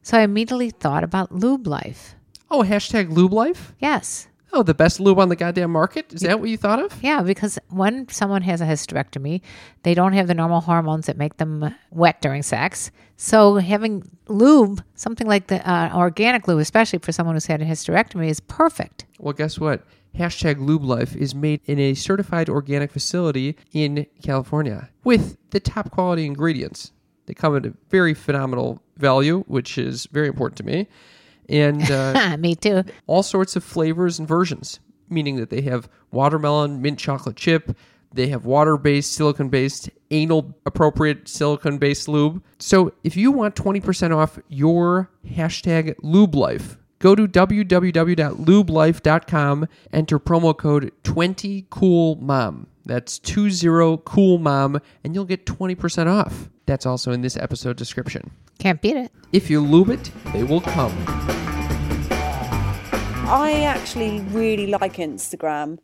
So I immediately thought about LubeLife. Oh, hashtag LubeLife? Yes. Oh, the best lube on the goddamn market? Is that what you thought of? Yeah, because when someone has a hysterectomy, they don't have the normal hormones that make them wet during sex. So having lube, something like the uh, organic lube, especially for someone who's had a hysterectomy, is perfect. Well, guess what? Hashtag LubeLife is made in a certified organic facility in California with the top quality ingredients. They come at a very phenomenal value, which is very important to me. And uh, me too. All sorts of flavors and versions, meaning that they have watermelon, mint chocolate chip. They have water-based, silicone-based, anal-appropriate silicone-based lube. So if you want twenty percent off your hashtag LubeLife, go to w w w dot lube life dot com, enter promo code twenty cool mom. That's twenty cool mom, and you'll get twenty percent off. That's also in this episode description. Can't beat it. If you lube it, they will come. I actually really like Instagram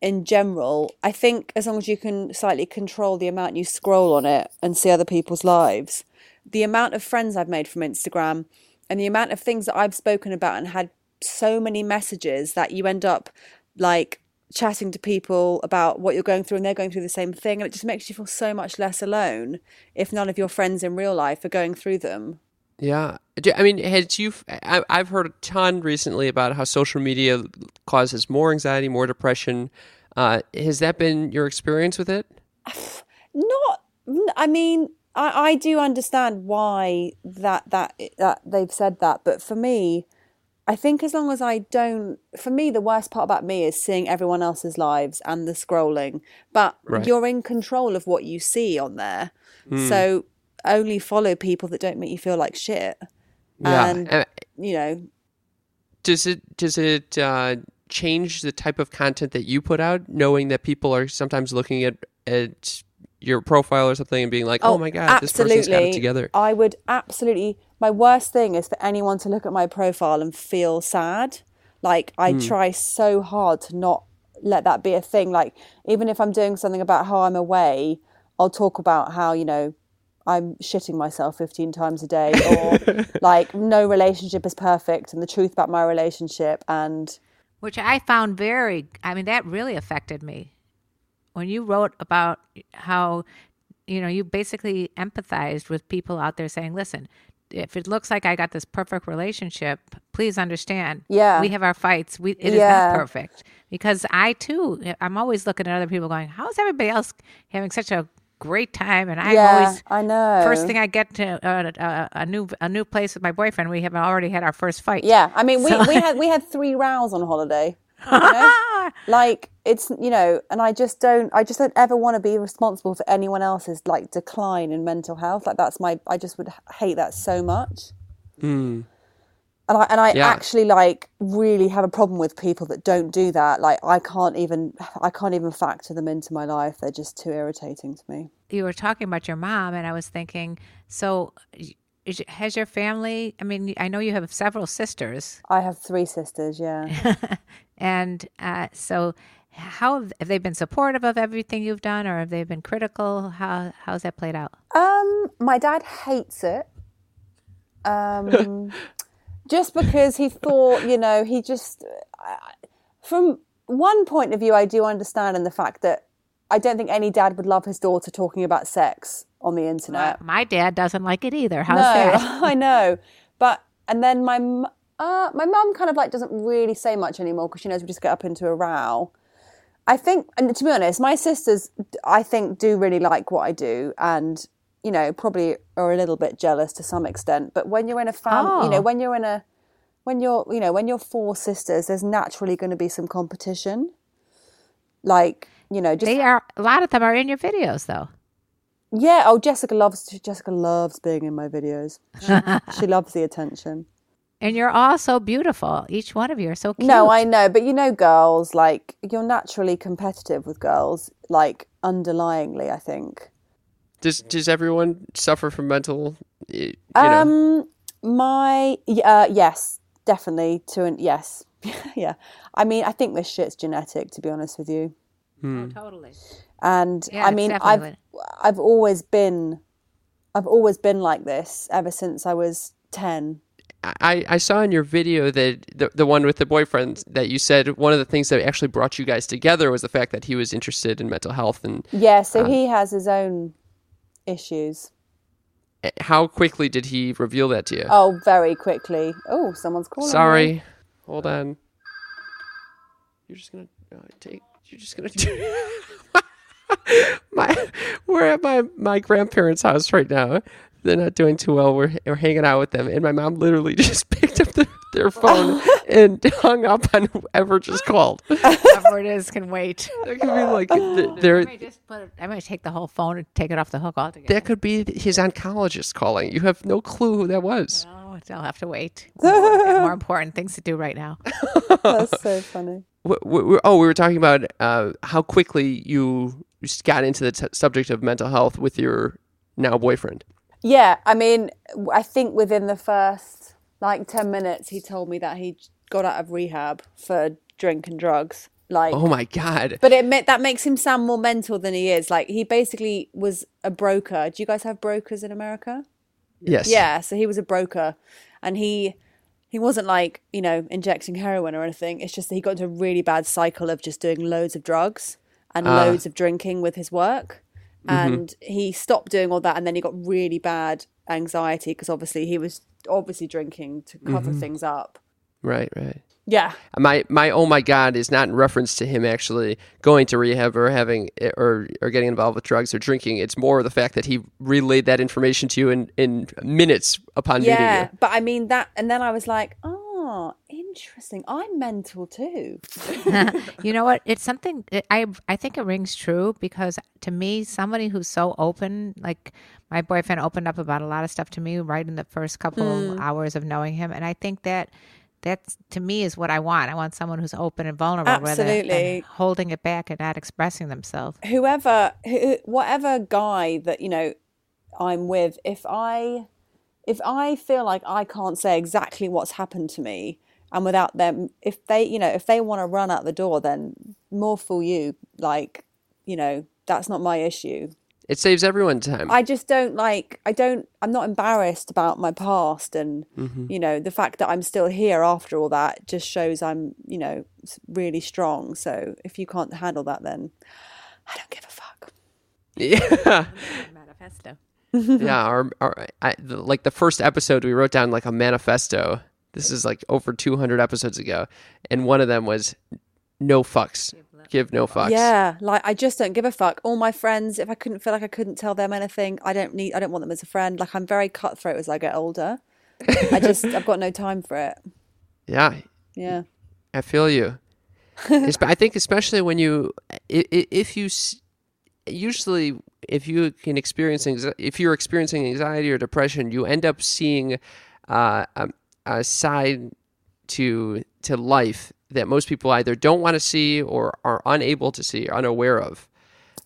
in general. I think as long as you can slightly control the amount you scroll on it and see other people's lives, the amount of friends I've made from Instagram and the amount of things that I've spoken about and had so many messages that you end up like chatting to people about what you're going through and they're going through the same thing. And it just makes you feel so much less alone if none of your friends in real life are going through them. Yeah. I mean, had you, I've heard a ton recently about how social media causes more anxiety, more depression. Uh, has that been your experience with it? Not, I mean, I, I do understand why that, that, that they've said that, but for me, I think as long as I don't, for me, the worst part about me is seeing everyone else's lives and the scrolling, but right. You're in control of what you see on there. Mm. So only follow people that don't make you feel like shit. Yeah. And, and you know. Does it, does it uh, change the type of content that you put out, knowing that people are sometimes looking at, at your profile or something and being like, oh, oh my God, absolutely. This person's got it together. I would absolutely... My worst thing is for anyone to look at my profile and feel sad. Like I mm. try so hard to not let that be a thing. Like, even if I'm doing something about how I'm away, I'll talk about how, you know, I'm shitting myself fifteen times a day, or like no relationship is perfect, and the truth about my relationship. And which I found very, I mean, that really affected me when you wrote about how, you know, you basically empathized with people out there saying, listen, if it looks like I got this perfect relationship, please understand. Yeah. We have our fights. We, it yeah. is not perfect. Because I too, I'm always looking at other people going, how is everybody else having such a great time? And I yeah, always, I know. First thing I get to uh, uh, a new a new place with my boyfriend, we have already had our first fight. Yeah. I mean, we, so. we had we had three rows on holiday. You know? Like, it's, you know, and I just don't, I just don't ever want to be responsible for anyone else's like decline in mental health. Like, that's my, I just would hate that so much. Mm. And I, and I yeah. actually like really have a problem with people that don't do that. Like, I can't even, I can't even factor them into my life. They're just too irritating to me. You were talking about your mom, and I was thinking, so has your family, I mean, I know you have several sisters. I have three sisters, yeah. And uh, so how have they been supportive of everything you've done, or have they been critical? How How's that played out? Um, my dad hates it. Um, just because he thought, you know, he just, I, from one point of view, I do understand in the fact that I don't think any dad would love his daughter talking about sex on the internet. Well, my dad doesn't like it either. How's no, that? I know. But, and then my uh, my mum kind of like doesn't really say much anymore because she knows we just get up into a row. I think, and to be honest, my sisters, I think, do really like what I do, and, you know, probably are a little bit jealous to some extent. But when you're in a family, oh. you know, when you're in a, when you're, you know, when you're four sisters, there's naturally going to be some competition. Like, you know, just. They are, a lot of them are in your videos though. Yeah. Oh, Jessica loves, Jessica loves being in my videos. She, she loves the attention. And you're all so beautiful. Each one of you are so cute. No, I know. But you know, girls, like, you're naturally competitive with girls, like, underlyingly, I think. Does Does everyone suffer from mental, you know? Um, my, uh, yes, definitely. To an, yes. Yeah. I mean, I think this shit's genetic, to be honest with you. Hmm. Oh, totally. And yeah, I mean, I've, it. I've always been, I've always been like this ever since I was ten. I, I saw in your video that the, the one with the boyfriend that you said one of the things that actually brought you guys together was the fact that he was interested in mental health. And yeah, so um, he has his own issues. How quickly did he reveal that to you? Oh, very quickly. Oh, someone's calling. Sorry. Me. Hold on. You're just going to uh, take, you're just going to do my, we're at my, my grandparents' house right now. They're not doing too well. We're, we're hanging out with them. And my mom literally just picked up the, their phone and hung up on whoever just called. Whoever it is can wait. That could be like... I might just put it, I might take the whole phone and take it off the hook altogether. That could be his oncologist calling. You have no clue who that was. No, they'll have to wait. More important things to do right now. That's so funny. We, we, oh, we were talking about uh, how quickly you got into the t- subject of mental health with your now boyfriend. Yeah, I mean, I think within the first, like, ten minutes, he told me that he got out of rehab for drink and drugs. Like, oh, my God. But it ma- that makes him sound more mental than he is. Like, he basically was a broker. Do you guys have brokers in America? Yes. Yeah, so he was a broker. And he he wasn't, like, you know, injecting heroin or anything. It's just that he got into a really bad cycle of just doing loads of drugs and uh. loads of drinking with his work. And mm-hmm. he stopped doing all that, and then he got really bad anxiety because obviously he was obviously drinking to cover mm-hmm. things up. Right, right. Yeah. My my oh my God is not in reference to him actually going to rehab or having or or getting involved with drugs or drinking. It's more the fact that he relayed that information to you in, in minutes upon yeah, meeting you. Yeah, but I mean that, and then I was like, oh, interesting. I'm mental too. You know what? It's something I I think it rings true, because to me, somebody who's so open, like my boyfriend opened up about a lot of stuff to me right in the first couple mm. hours of knowing him, and I think that that's, to me, is what I want. I want someone who's open and vulnerable, absolutely, rather than holding it back and not expressing themselves. Whoever, who, whatever guy that, you know, I'm with, if I if I feel like I can't say exactly what's happened to me, And without them, if they, you know, if they want to run out the door, then more fool you. Like, you know, that's not my issue. It saves everyone time. I just don't like, I don't, I'm not embarrassed about my past. And, mm-hmm. you know, the fact that I'm still here after all that just shows I'm, you know, really strong. So if you can't handle that, then I don't give a fuck. Yeah. Manifesto. Yeah. Our, our, I, the, like the first episode, we wrote down like a manifesto. This is like over two hundred episodes ago. And one of them was no fucks. Give no fucks. Yeah, like I just don't give a fuck. All my friends, if I couldn't feel like I couldn't tell them anything, I don't need, I don't want them as a friend. Like I'm very cutthroat as I get older. I just, I've got no time for it. Yeah. Yeah. I feel you. I think especially when you, if you, usually if you can experience, if you're experiencing anxiety or depression, you end up seeing uh, a, a side to to life that most people either don't want to see or are unable to see, unaware of.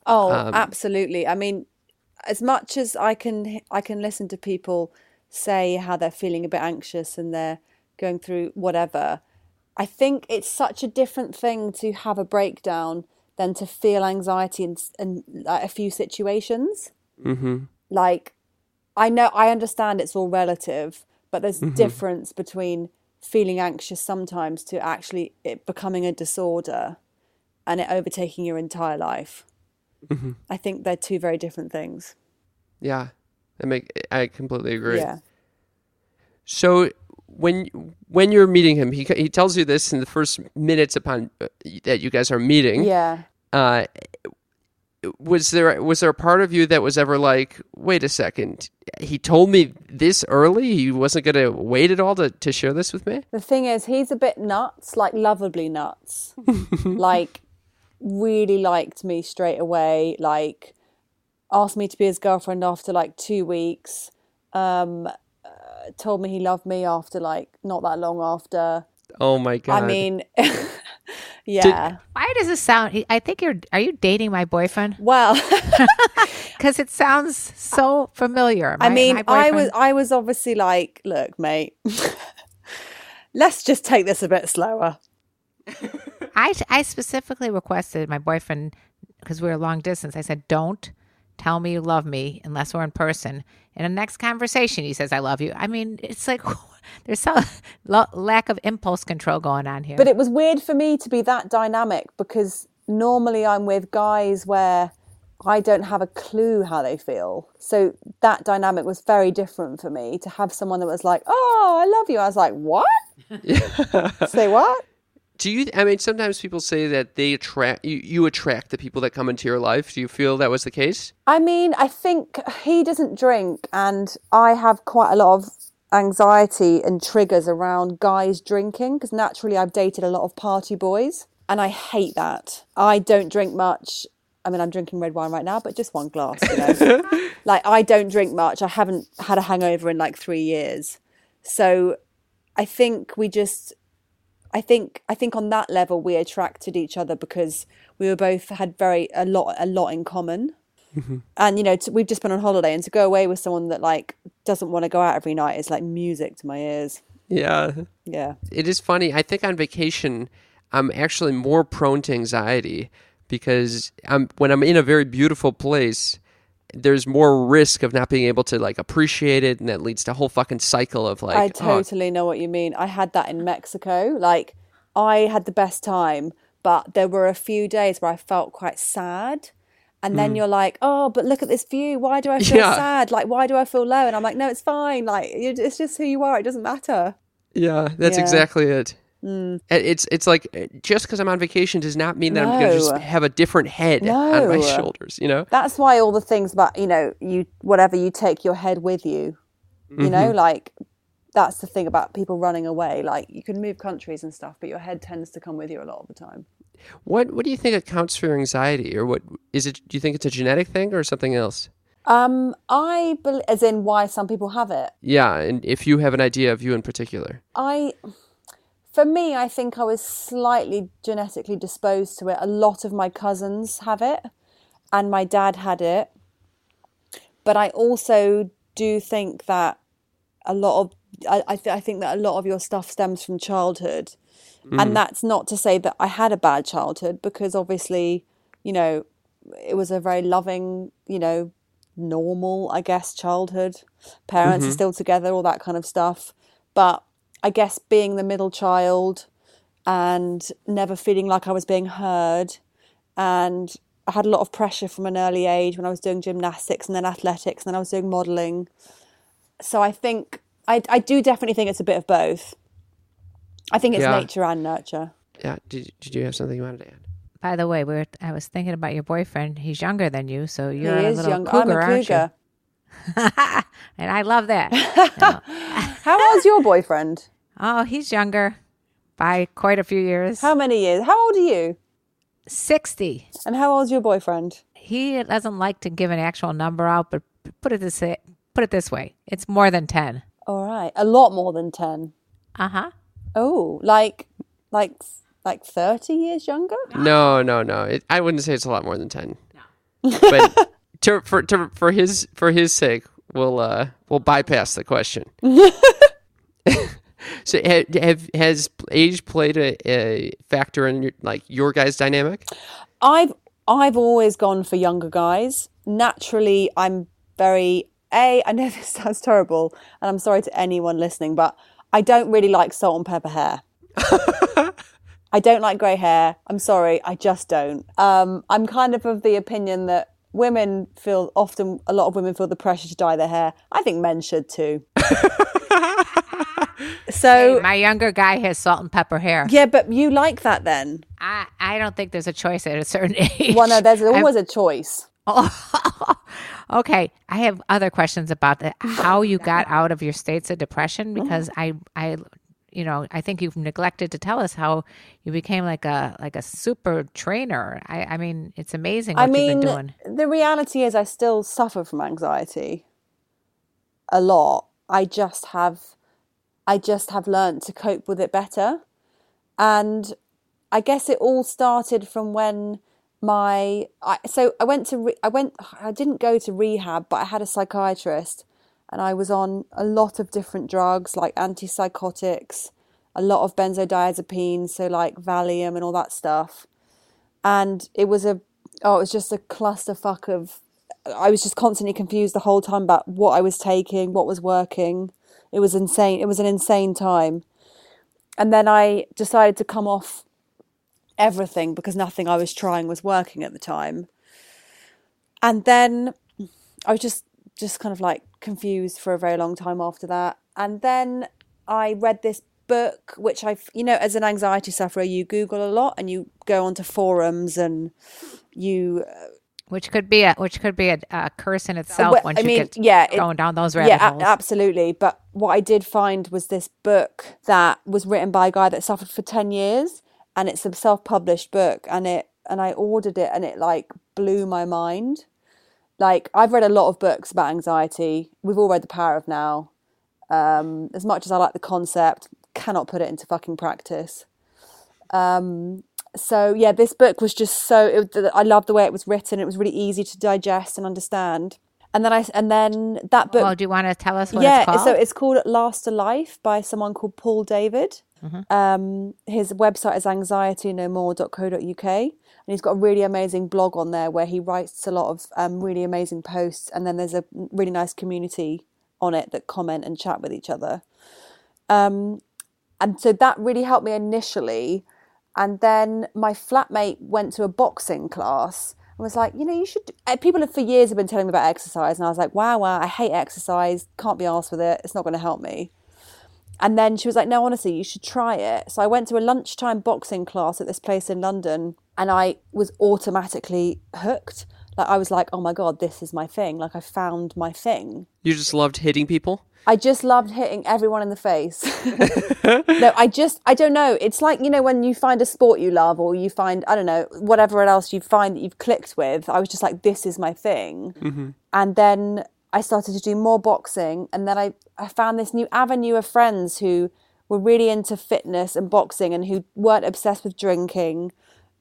Oh, um, absolutely. I mean, as much as I can, I can listen to people say how they're feeling a bit anxious and they're going through whatever. I think it's such a different thing to have a breakdown than to feel anxiety in, in like, a few situations. Mm-hmm. Like, I know, I understand it's all relative, but there's mm-hmm. a difference between feeling anxious sometimes to actually it becoming a disorder and it overtaking your entire life. Mm-hmm. I think they're two very different things. Yeah, I make I completely agree. Yeah. So when when you're meeting him, he he tells you this in the first minutes upon uh, that you guys are meeting. Yeah. Uh, was there was there a part of you that was ever like, wait a second, he told me this early, he wasn't going to wait at all to, to share this with me? The thing is, he's a bit nuts, like lovably nuts. Like, really liked me straight away, like, asked me to be his girlfriend after, like, two weeks, um, uh, told me he loved me after, like, not that long after. Oh, my God. I mean... Yeah. Did, Why does it sound? I think you're. Are you dating my boyfriend? Well, because it sounds so familiar. My, I mean, my I was. I was obviously like, look, mate. Let's just take this a bit slower. I I specifically requested my boyfriend because we were long distance. I said, don't tell me you love me unless we're in person. In the next conversation, he says, I love you. I mean, it's like. There's some lo- lack of impulse control going on here. But it was weird for me to be that dynamic because normally I'm with guys where I don't have a clue how they feel. So that dynamic was very different for me to have someone that was like, oh, I love you. I was like, what? Say what? Do you, I mean, sometimes people say that they attract, you, you attract the people that come into your life. Do you feel that was the case? I mean, I think he doesn't drink and I have quite a lot of anxiety and triggers around guys drinking because naturally I've dated a lot of party boys and I hate that. I don't drink much. I mean, I'm drinking red wine right now, but just one glass, you know. Like, I don't drink much. I haven't had a hangover in like three years. So I think we just, I think, I think on that level we attracted each other because we were both had very, a lot, a lot in common. Mm-hmm. And, you know, to, we've just been on holiday and to go away with someone that, like, doesn't want to go out every night is like music to my ears. Yeah. Yeah. It is funny. I think on vacation, I'm actually more prone to anxiety because I'm when I'm in a very beautiful place, there's more risk of not being able to, like, appreciate it. And that leads to a whole fucking cycle of, like... I totally oh. know what you mean. I had that in Mexico. Like, I had the best time, but there were a few days where I felt quite sad. And then mm. you're like, oh, but look at this view. Why do I feel yeah. sad? Like, why do I feel low? And I'm like, no, it's fine. Like, it's just who you are. It doesn't matter. Yeah, that's yeah. exactly it. Mm. It's it's like, just because I'm on vacation does not mean that no. I'm going to just have a different head no. on my shoulders, you know? That's why all the things about, you know, you whatever, you take your head with you. You mm-hmm. know, like, that's the thing about people running away. Like, you can move countries and stuff, but your head tends to come with you a lot of the time. What what do you think accounts for your anxiety, or what is it? Do you think it's a genetic thing or something else? Um, I be- as in why some people have it. Yeah, and if you have an idea of you in particular, I, for me, I think I was slightly genetically disposed to it. A lot of my cousins have it, and my dad had it. But I also do think that a lot of I I, th- I think that a lot of your stuff stems from childhood. Mm. And that's not to say that I had a bad childhood, because obviously, you know, it was a very loving, you know, normal, I guess, childhood. Parents mm-hmm. are still together, all that kind of stuff. But I guess being the middle child and never feeling like I was being heard, and I had a lot of pressure from an early age when I was doing gymnastics and then athletics and then I was doing modelling. So I think, I, I do definitely think it's a bit of both. I think it's yeah. nature and nurture. Yeah. Did, did you have something you wanted to add? By the way, we were, I was thinking about your boyfriend. He's younger than you, so you're he a little younger. cougar, I'm a cougar. Aren't you? And I love that. How old's your boyfriend? Oh, he's younger by quite a few years. How many years? How old are you? sixty. And how old's your boyfriend? He doesn't like to give an actual number out, but put it this way, put it this way. It's more than ten. All right. A lot more than ten. Uh-huh. Oh, like like like thirty years younger? No, no, no. It, I wouldn't say it's a lot more than ten. No. But to, for to, for his for his sake, we'll uh, we'll bypass the question. So have, have, has age played a, a factor in your, like your guys' dynamic? I've I've always gone for younger guys. Naturally, I'm very a. I know this sounds terrible, and I'm sorry to anyone listening, but I don't really like salt and pepper hair. I don't like grey hair. I'm sorry, I just don't. Um, I'm kind of of the opinion that women feel often. A lot of women feel the pressure to dye their hair. I think men should too. So hey, my younger guy has salt and pepper hair. Yeah, but you like that then? I, I don't think there's a choice at a certain age. Well, no, there's always I'm, a choice. Oh, okay. I have other questions about that. How you got out of your states of depression, because I, I, you know, I think you've neglected to tell us how you became like a like a super trainer. I, I mean, it's amazing what I mean, you've been doing. The reality is, I still suffer from anxiety a lot. I just have. I just have learned to cope with it better. And I guess it all started from when my, I, so I went to, re, I went, I didn't go to rehab, but I had a psychiatrist and I was on a lot of different drugs, like antipsychotics, a lot of benzodiazepines, so like Valium and all that stuff. And it was a, oh, it was just a clusterfuck of, I was just constantly confused the whole time about what I was taking, what was working. It was insane. It was an insane time. And then I decided to come off everything because nothing I was trying was working at the time. And then I was just, just kind of like confused for a very long time after that. And then I read this book, which I've, you know, as an anxiety sufferer, you Google a lot and you go onto forums and you... Which could be a which could be a, a curse in itself well, once I you mean, get yeah, going it, down those rabbit yeah, holes. Yeah, absolutely. But what I did find was this book that was written by a guy that suffered for ten years, and it's a self-published book. And it and I ordered it, and it like blew my mind. Like I've read a lot of books about anxiety. We've all read The Power of Now. Um, as much as I like the concept, cannot put it into fucking practice. Um. So yeah, this book was just so. It, I loved the way it was written. It was really easy to digest and understand. And then I and then that book. Well, do you want to tell us what yeah, it's called? Yeah, so it's called "Last a Life" by someone called Paul David. Mm-hmm. Um, his website is anxiety no more dot co dot u k, and he's got a really amazing blog on there where he writes a lot of um, really amazing posts. And then there's a really nice community on it that comment and chat with each other. Um, and so that really helped me initially. And then my flatmate went to a boxing class and was like, you know, you should... People have for years have been telling me about exercise. And I was like, wow, wow, I hate exercise. Can't be arsed with it. It's not going to help me. And then she was like, no, honestly, you should try it. So I went to a lunchtime boxing class at this place in London and I was automatically hooked. Like I was like, oh my God, this is my thing. Like I found my thing. You just loved hitting people? I just loved hitting everyone in the face. No, I just, I don't know. It's like, you know, when you find a sport you love or you find, I don't know, whatever else you find that you've clicked with. I was just like, this is my thing. Mm-hmm. And then I started to do more boxing. And then I, I found this new avenue of friends who were really into fitness and boxing and who weren't obsessed with drinking.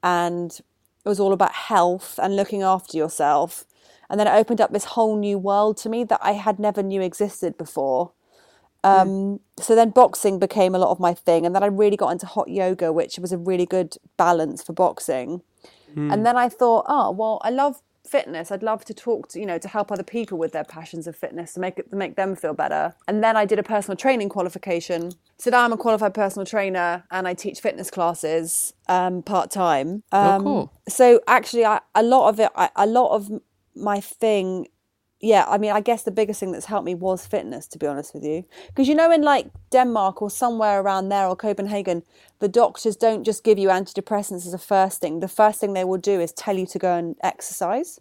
And it was all about health and looking after yourself. And then it opened up this whole new world to me that I had never knew existed before. Um, mm. So then boxing became a lot of my thing. And then I really got into hot yoga, which was a really good balance for boxing. Mm. And then I thought, oh, well, I love fitness. I'd love to talk to, you know, to help other people with their passions of fitness, to make it, to make them feel better. And then I did a personal training qualification. So now I'm a qualified personal trainer and I teach fitness classes um, part-time. Um, oh, cool. So actually, I, a lot of it, I, a lot of my thing... Yeah, I mean, I guess the biggest thing that's helped me was fitness, to be honest with you. Because, you know, in like Denmark or somewhere around there or Copenhagen, the doctors don't just give you antidepressants as a first thing. The first thing they will do is tell you to go and exercise.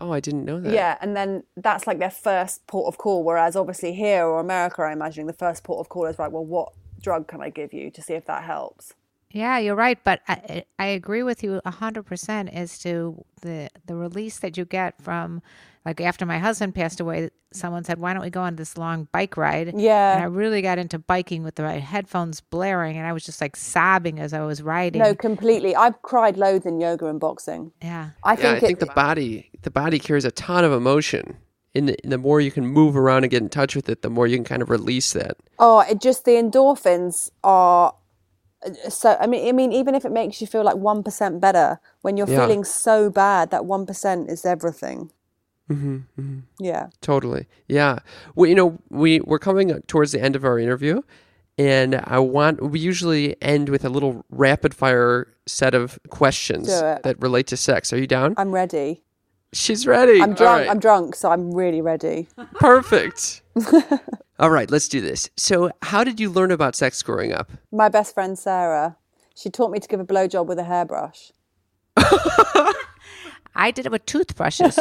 Oh, I didn't know that. Yeah, and then that's like their first port of call. Whereas obviously here or America, I'm imagining the first port of call is right, well, what drug can I give you to see if that helps? Yeah, you're right. But I, I agree with you one hundred percent as to the the release that you get from, like after my husband passed away, someone said, why don't we go on this long bike ride? Yeah. And I really got into biking with the headphones blaring and I was just like sobbing as I was riding. No, completely. I've cried loads in yoga and boxing. Yeah. I think, yeah, I think the body the body carries a ton of emotion. And the, the more you can move around and get in touch with it, the more you can kind of release that. Oh, it just, the endorphins are... So I mean, I mean, even if it makes you feel like one percent better, when you're yeah. feeling so bad, that one percent is everything. Mm-hmm, mm-hmm. Yeah, totally. Yeah, well, you know, we we're coming towards the end of our interview, and I want we usually end with a little rapid fire set of questions that relate to sex. Are you down? I'm ready. She's ready. I'm drunk. Right. I'm drunk, so I'm really ready. Perfect. All right, let's do this. So how did you learn about sex growing up? My best friend, Sarah. She taught me to give a blowjob with a hairbrush. I did it with toothbrushes.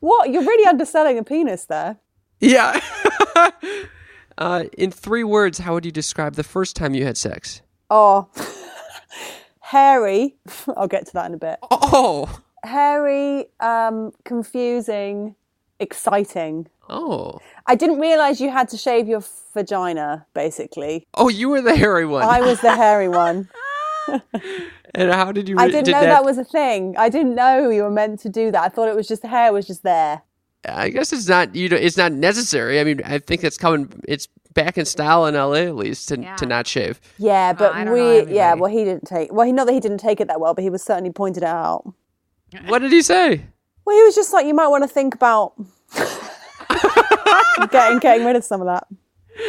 What? You're really underselling a penis there. Yeah. uh, in three words, how would you describe the first time you had sex? Oh, hairy. I'll get to that in a bit. Oh. Hairy, um, confusing, exciting. Oh. I didn't realize you had to shave your vagina, basically. Oh, you were the hairy one. I was the hairy one. And how did you... Re- I didn't did know that... that was a thing. I didn't know you were meant to do that. I thought it was just the hair was just there. I guess it's not, you know, it's not necessary. I mean, I think that's coming... It's back in style in L A, at least, to, yeah. to not shave. Yeah, but oh, we... Yeah, well, he didn't take... Well, he, not that he didn't take it that well, but he was certainly pointed it out. What did he say? Well, he was just like, you might want to think about... Getting getting rid of some of that.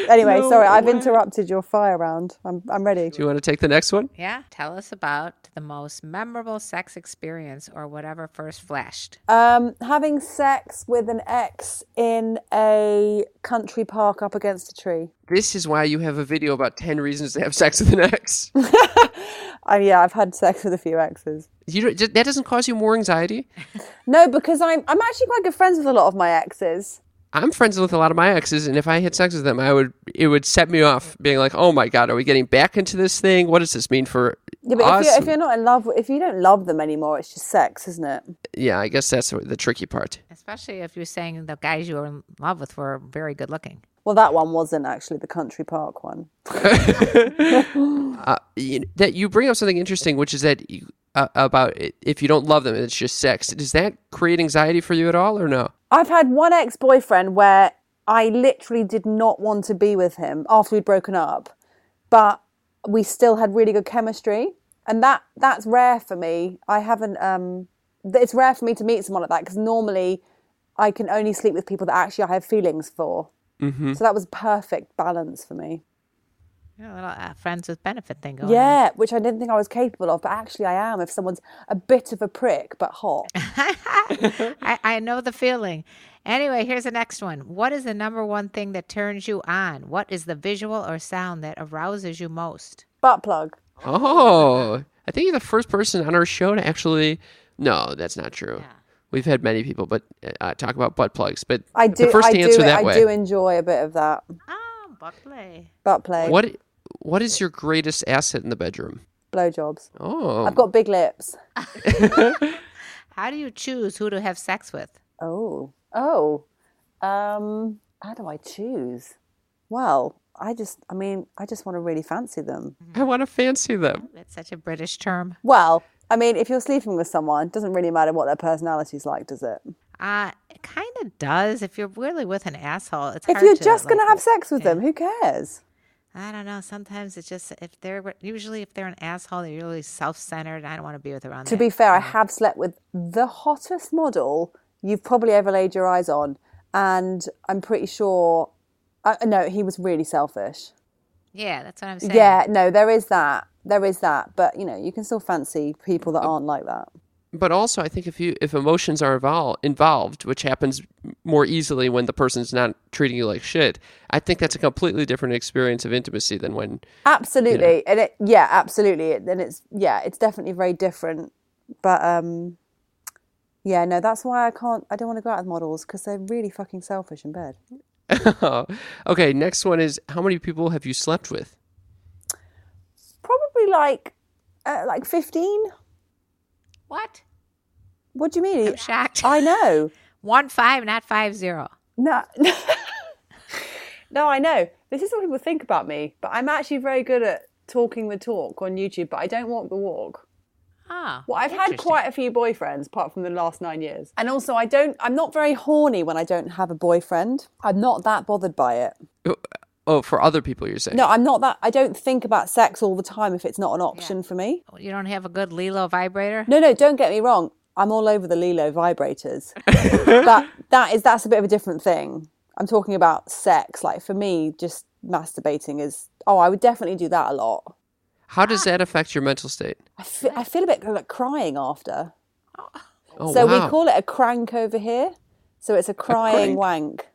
Anyway, no sorry, I've way. interrupted your fire round. I'm I'm ready. Do you want to take the next one? Yeah. Tell us about the most memorable sex experience or whatever first flashed. Um, having sex with an ex in a country park up against a tree. This is why you have a video about ten reasons to have sex with an ex. I, yeah, I've had sex with a few exes. You that doesn't cause you more anxiety? No, because I'm I'm actually quite good friends with a lot of my exes. I'm friends with a lot of my exes, and if I had sex with them, I would it would set me off, being like, "Oh my god, are we getting back into this thing? What does this mean for yeah, but us?" If you're, if you're not in love, if you don't love them anymore, it's just sex, isn't it? Yeah, I guess that's the tricky part. Especially if you're saying the guys you were in love with were very good looking. Well, that one wasn't actually the country park one. uh, you, that you bring up something interesting, which is that you, uh, about if you don't love them, it's just sex. Does that create anxiety for you at all, or no? I've had one ex-boyfriend where I literally did not want to be with him after we'd broken up, but we still had really good chemistry, and that that's rare for me. I haven't. Um, it's rare for me to meet someone like that because normally I can only sleep with people that actually I have feelings for. Mm-hmm. So that was perfect balance for me. Yeah, a little friends with benefit thing going yeah, on. Yeah, which I didn't think I was capable of, but actually I am if someone's a bit of a prick, but hot. I, I know the feeling. Anyway, here's the next one. What is the number one thing that turns you on? What is the visual or sound that arouses you most? Butt plug. Oh, I think you're the first person on our show to actually... No, that's not true. Yeah. We've had many people but uh, talk about butt plugs, but I do, the first I answer do, that I way. I do enjoy a bit of that. Oh, butt play. Butt play. What? What is your greatest asset in the bedroom? Blowjobs. Oh. I've got big lips. How do you choose who to have sex with? Oh. Oh. Um, how do I choose? Well, I just, I mean, I just want to really fancy them. I want to fancy them. That's such a British term. Well, I mean, if you're sleeping with someone, it doesn't really matter what their personality's like, does it? Uh, it kind kind of does. If you're really with an asshole, it's hard to. If you're just going to have sex with them, who cares? I don't know. Sometimes it's just if they're usually if they're an asshole, they're really self-centered. I don't want to be with around. To be fair, I have slept with the hottest model you've probably ever laid your eyes on, and I'm pretty sure. Uh, no, he was really selfish. Yeah, that's what I'm saying. Yeah, no, there is that. There is that. But you know, you can still fancy people that aren't like that. But also, I think if you if emotions are evol- involved, which happens more easily when the person's not treating you like shit, I think that's a completely different experience of intimacy than when absolutely, you know. and it yeah, absolutely, and it's yeah, it's definitely very different. But um, yeah, no, that's why I can't. I don't want to go out with models because they're really fucking selfish in bed. Okay, next one is how many people have you slept with? Probably like uh, like fifteen. What? What do you mean? I'm shocked. I know. One five, not five zero. No, no, I know. This is what people think about me, but I'm actually very good at talking the talk on YouTube, but I don't walk the walk. Ah. Well, I've had quite a few boyfriends, apart from the last nine years, and also I don't. I'm not very horny when I don't have a boyfriend. I'm not that bothered by it. Oh, oh for other people, you're saying? No, I'm not that. I don't think about sex all the time if it's not an option yeah. for me. You don't have a good Lilo vibrator? No, no. Don't get me wrong. I'm all over the Lilo vibrators, but that is that's a bit of a different thing. I'm talking about sex. Like for me, just masturbating is. Oh, I would definitely do that a lot. How does that affect your mental state? I feel, I feel a bit like crying after. Oh, so wow. We call it a crank over here. So it's a crying a wank.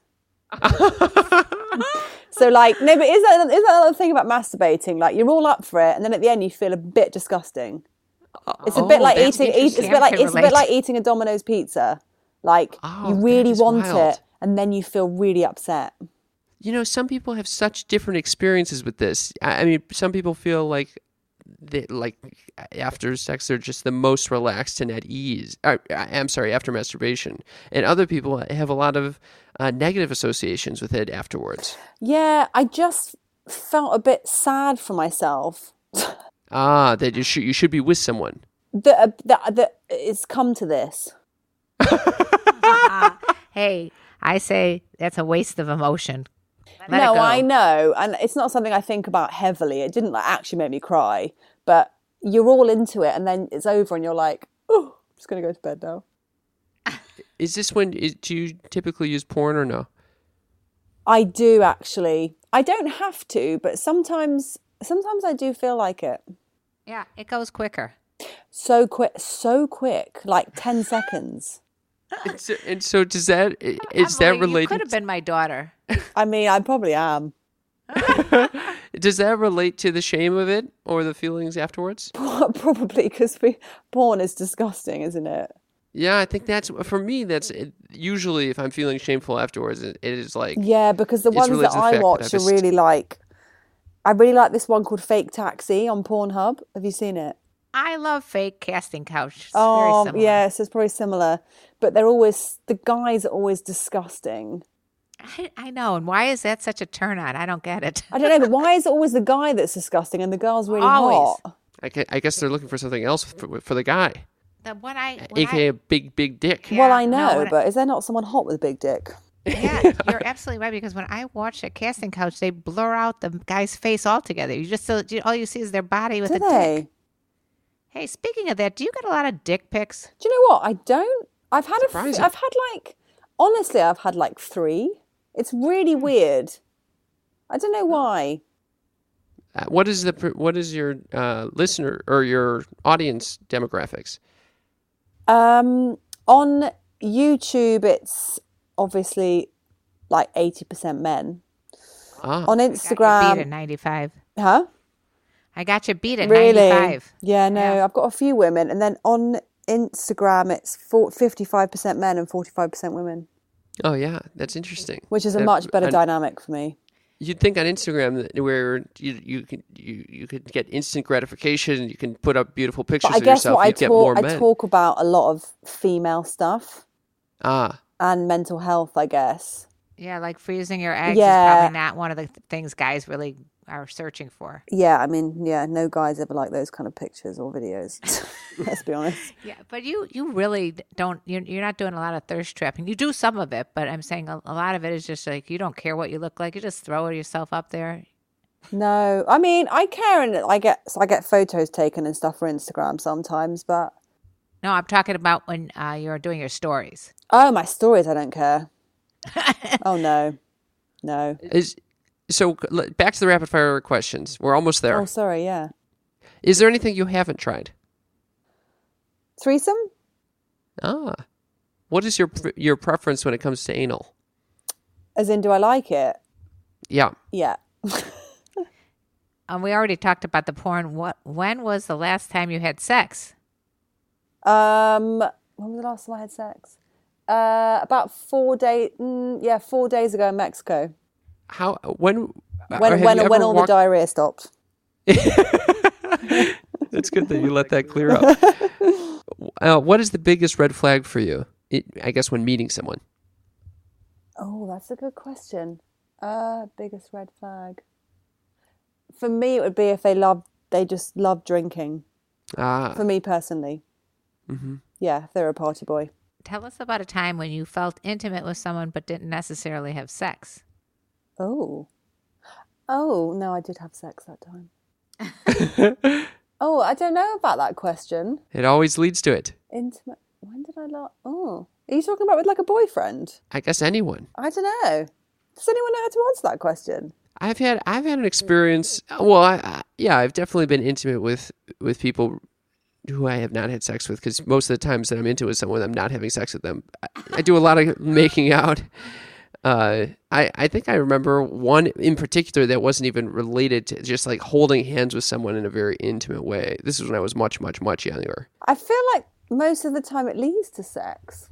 So like, no, but is that, is that another thing about masturbating? Like you're all up for it. And then at the end you feel a bit disgusting. It's a oh, bit like eating, eat, it's, a bit like, it's a bit like eating a Domino's pizza. Like oh, you really want wild. it. And then you feel really upset. You know, some people have such different experiences with this. I mean, some people feel like they, like after sex, they're just the most relaxed and at ease. Or, I'm sorry, after masturbation. And other people have a lot of uh, negative associations with it afterwards. Yeah, I just felt a bit sad for myself. ah, that you should, you should be with someone. That, uh, that, that it's come to this. uh, hey, I say that's a waste of emotion. Let no, I know. And it's not something I think about heavily. It didn't like, actually make me cry. But you're all into it and then it's over and you're like, oh, I'm just going to go to bed now. Is this when, is, do you typically use porn or no? I do actually. I don't have to, but sometimes sometimes I do feel like it. Yeah, it goes quicker. So quick, so quick, like ten seconds. And so, and so does that, is I'm that like, related? You could have been my daughter. I mean, I probably am. Does that relate to the shame of it or the feelings afterwards? Probably, because we porn is disgusting, isn't it? Yeah, I think that's, for me, that's it, usually if I'm feeling shameful afterwards, it, it is like. Yeah, because the ones that the I watch that are really st- like, I really like this one called Fake Taxi on Pornhub. Have you seen it? I love Fake Casting Couch. It's oh, very similar. Yeah, so it's probably similar. But they're always, the guys are always disgusting. I, I know. And why is that such a turn on? I don't get it. I don't know. But why is it always the guy that's disgusting and the girl's really always. hot? I, can, I guess they're looking for something else for, for the guy. The one I, when A K A I, big, big dick. Yeah, well, I know, no, but I, is there not someone hot with a big dick? Yeah, you're absolutely right. Because when I watch a casting couch, they blur out the guy's face altogether. You just so, all you see is their body with do a they? dick. Hey, speaking of that, do you get a lot of dick pics? Do you know what? I don't. I've had Surprising. a. I've had like. Honestly, I've had like three. It's really weird. I don't know why. Uh, what is the what is your uh, listener or your audience demographics? Um, on YouTube, it's obviously like eighty percent men. Ah. On Instagram, I got you beat at ninety-five. Huh? I got you beat at really? ninety-five. Yeah, no, yeah. I've got a few women, and then on Instagram, it's fifty-five percent men and forty-five percent women. Oh yeah, that's interesting. Which is a much better on, dynamic for me. You'd think on Instagram that where you you could you, you could get instant gratification, you can put up beautiful pictures but I of guess yourself. What and I talk, get more men. I talk about a lot of female stuff. Ah. And mental health, I guess. Yeah, like freezing your eggs yeah. is probably not one of the things guys really are searching for. Yeah, I mean, yeah, no guys ever like those kind of pictures or videos. Let's be honest. Yeah, but you, you really don't, you're, you're not doing a lot of thirst trapping. You do some of it, but I'm saying a, a lot of it is just like, you don't care what you look like. You just throw yourself up there. No, I mean, I care, and I get, so I get photos taken and stuff for Instagram sometimes, but. No, I'm talking about when uh, you're doing your stories. Oh, my stories, I don't care. Oh, no. No. Is, so back to the rapid fire questions. We're almost there. Oh, sorry, yeah. Is there anything you haven't tried? Threesome? Ah. What is your your preference when it comes to anal? As in, do I like it? Yeah. Yeah. Um, we already talked about the porn. What? When was the last time you had sex? Um, when was the last time I had sex? Uh, about four days. Mm, yeah, four days ago in Mexico. How? When? When? When, when all walked... the diarrhea stopped. It's good that you let that clear up. Uh, what is the biggest red flag for you? It, I guess when meeting someone. Oh, that's a good question. Uh, biggest red flag. For me, it would be if they love, they just love drinking. Ah. For me personally. Mm-hmm. Yeah, they're a party boy. Tell us about a time when you felt intimate with someone but didn't necessarily have sex. Oh. Oh, no, I did have sex that time. Oh, I don't know about that question. It always leads to it. Intimate. When did I last? Oh. Are you talking about with like a boyfriend? I guess anyone. I don't know. Does anyone know how to answer that question? I've had I've had an experience. Well, I, I, yeah, I've definitely been intimate with, with people who I have not had sex with, because most of the times that I'm into with someone, I'm not having sex with them. I, I do a lot of making out. Uh, I I think I remember one in particular that wasn't even related to just like holding hands with someone in a very intimate way. This is when I was much much much younger. I feel like most of the time it leads to sex.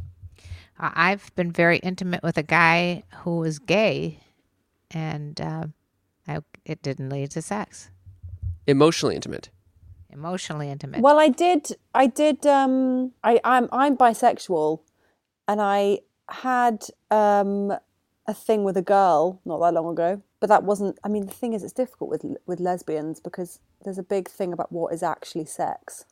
I've been very intimate with a guy who was gay, and. Uh... I, it didn't lead to sex. Emotionally intimate. Emotionally intimate. Well, I did. I did. Um, I, I'm I'm bisexual, and I had um, a thing with a girl not that long ago. But that wasn't. I mean, the thing is, it's difficult with with lesbians because there's a big thing about what is actually sex.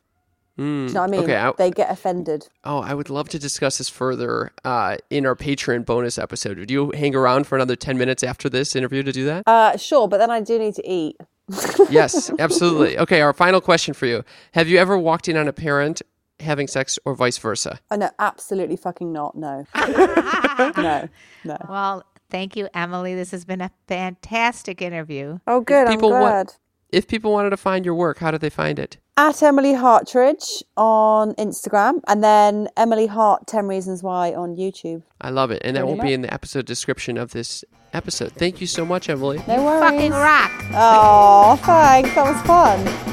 Mm, do you know what I mean? Okay, I, they get offended. Oh, I would love to discuss this further uh, in our Patreon bonus episode. Would you hang around for another ten minutes after this interview to do that? Uh, sure, but then I do need to eat. Yes, absolutely. Okay, our final question for you. Have you ever walked in on a parent having sex or vice versa? Oh, no, absolutely fucking not, no. No, no. Well, thank you, Emily. This has been a fantastic interview. Oh, good, I'm glad. Want, if people wanted to find your work, how do they find it? At Emily Hartridge on Instagram, and then Emily Hart, ten reasons why on YouTube. I love it. And that really will be in the episode description of this episode. Thank you so much, Emily. No worries. You fucking rock. Oh, thanks. That was fun.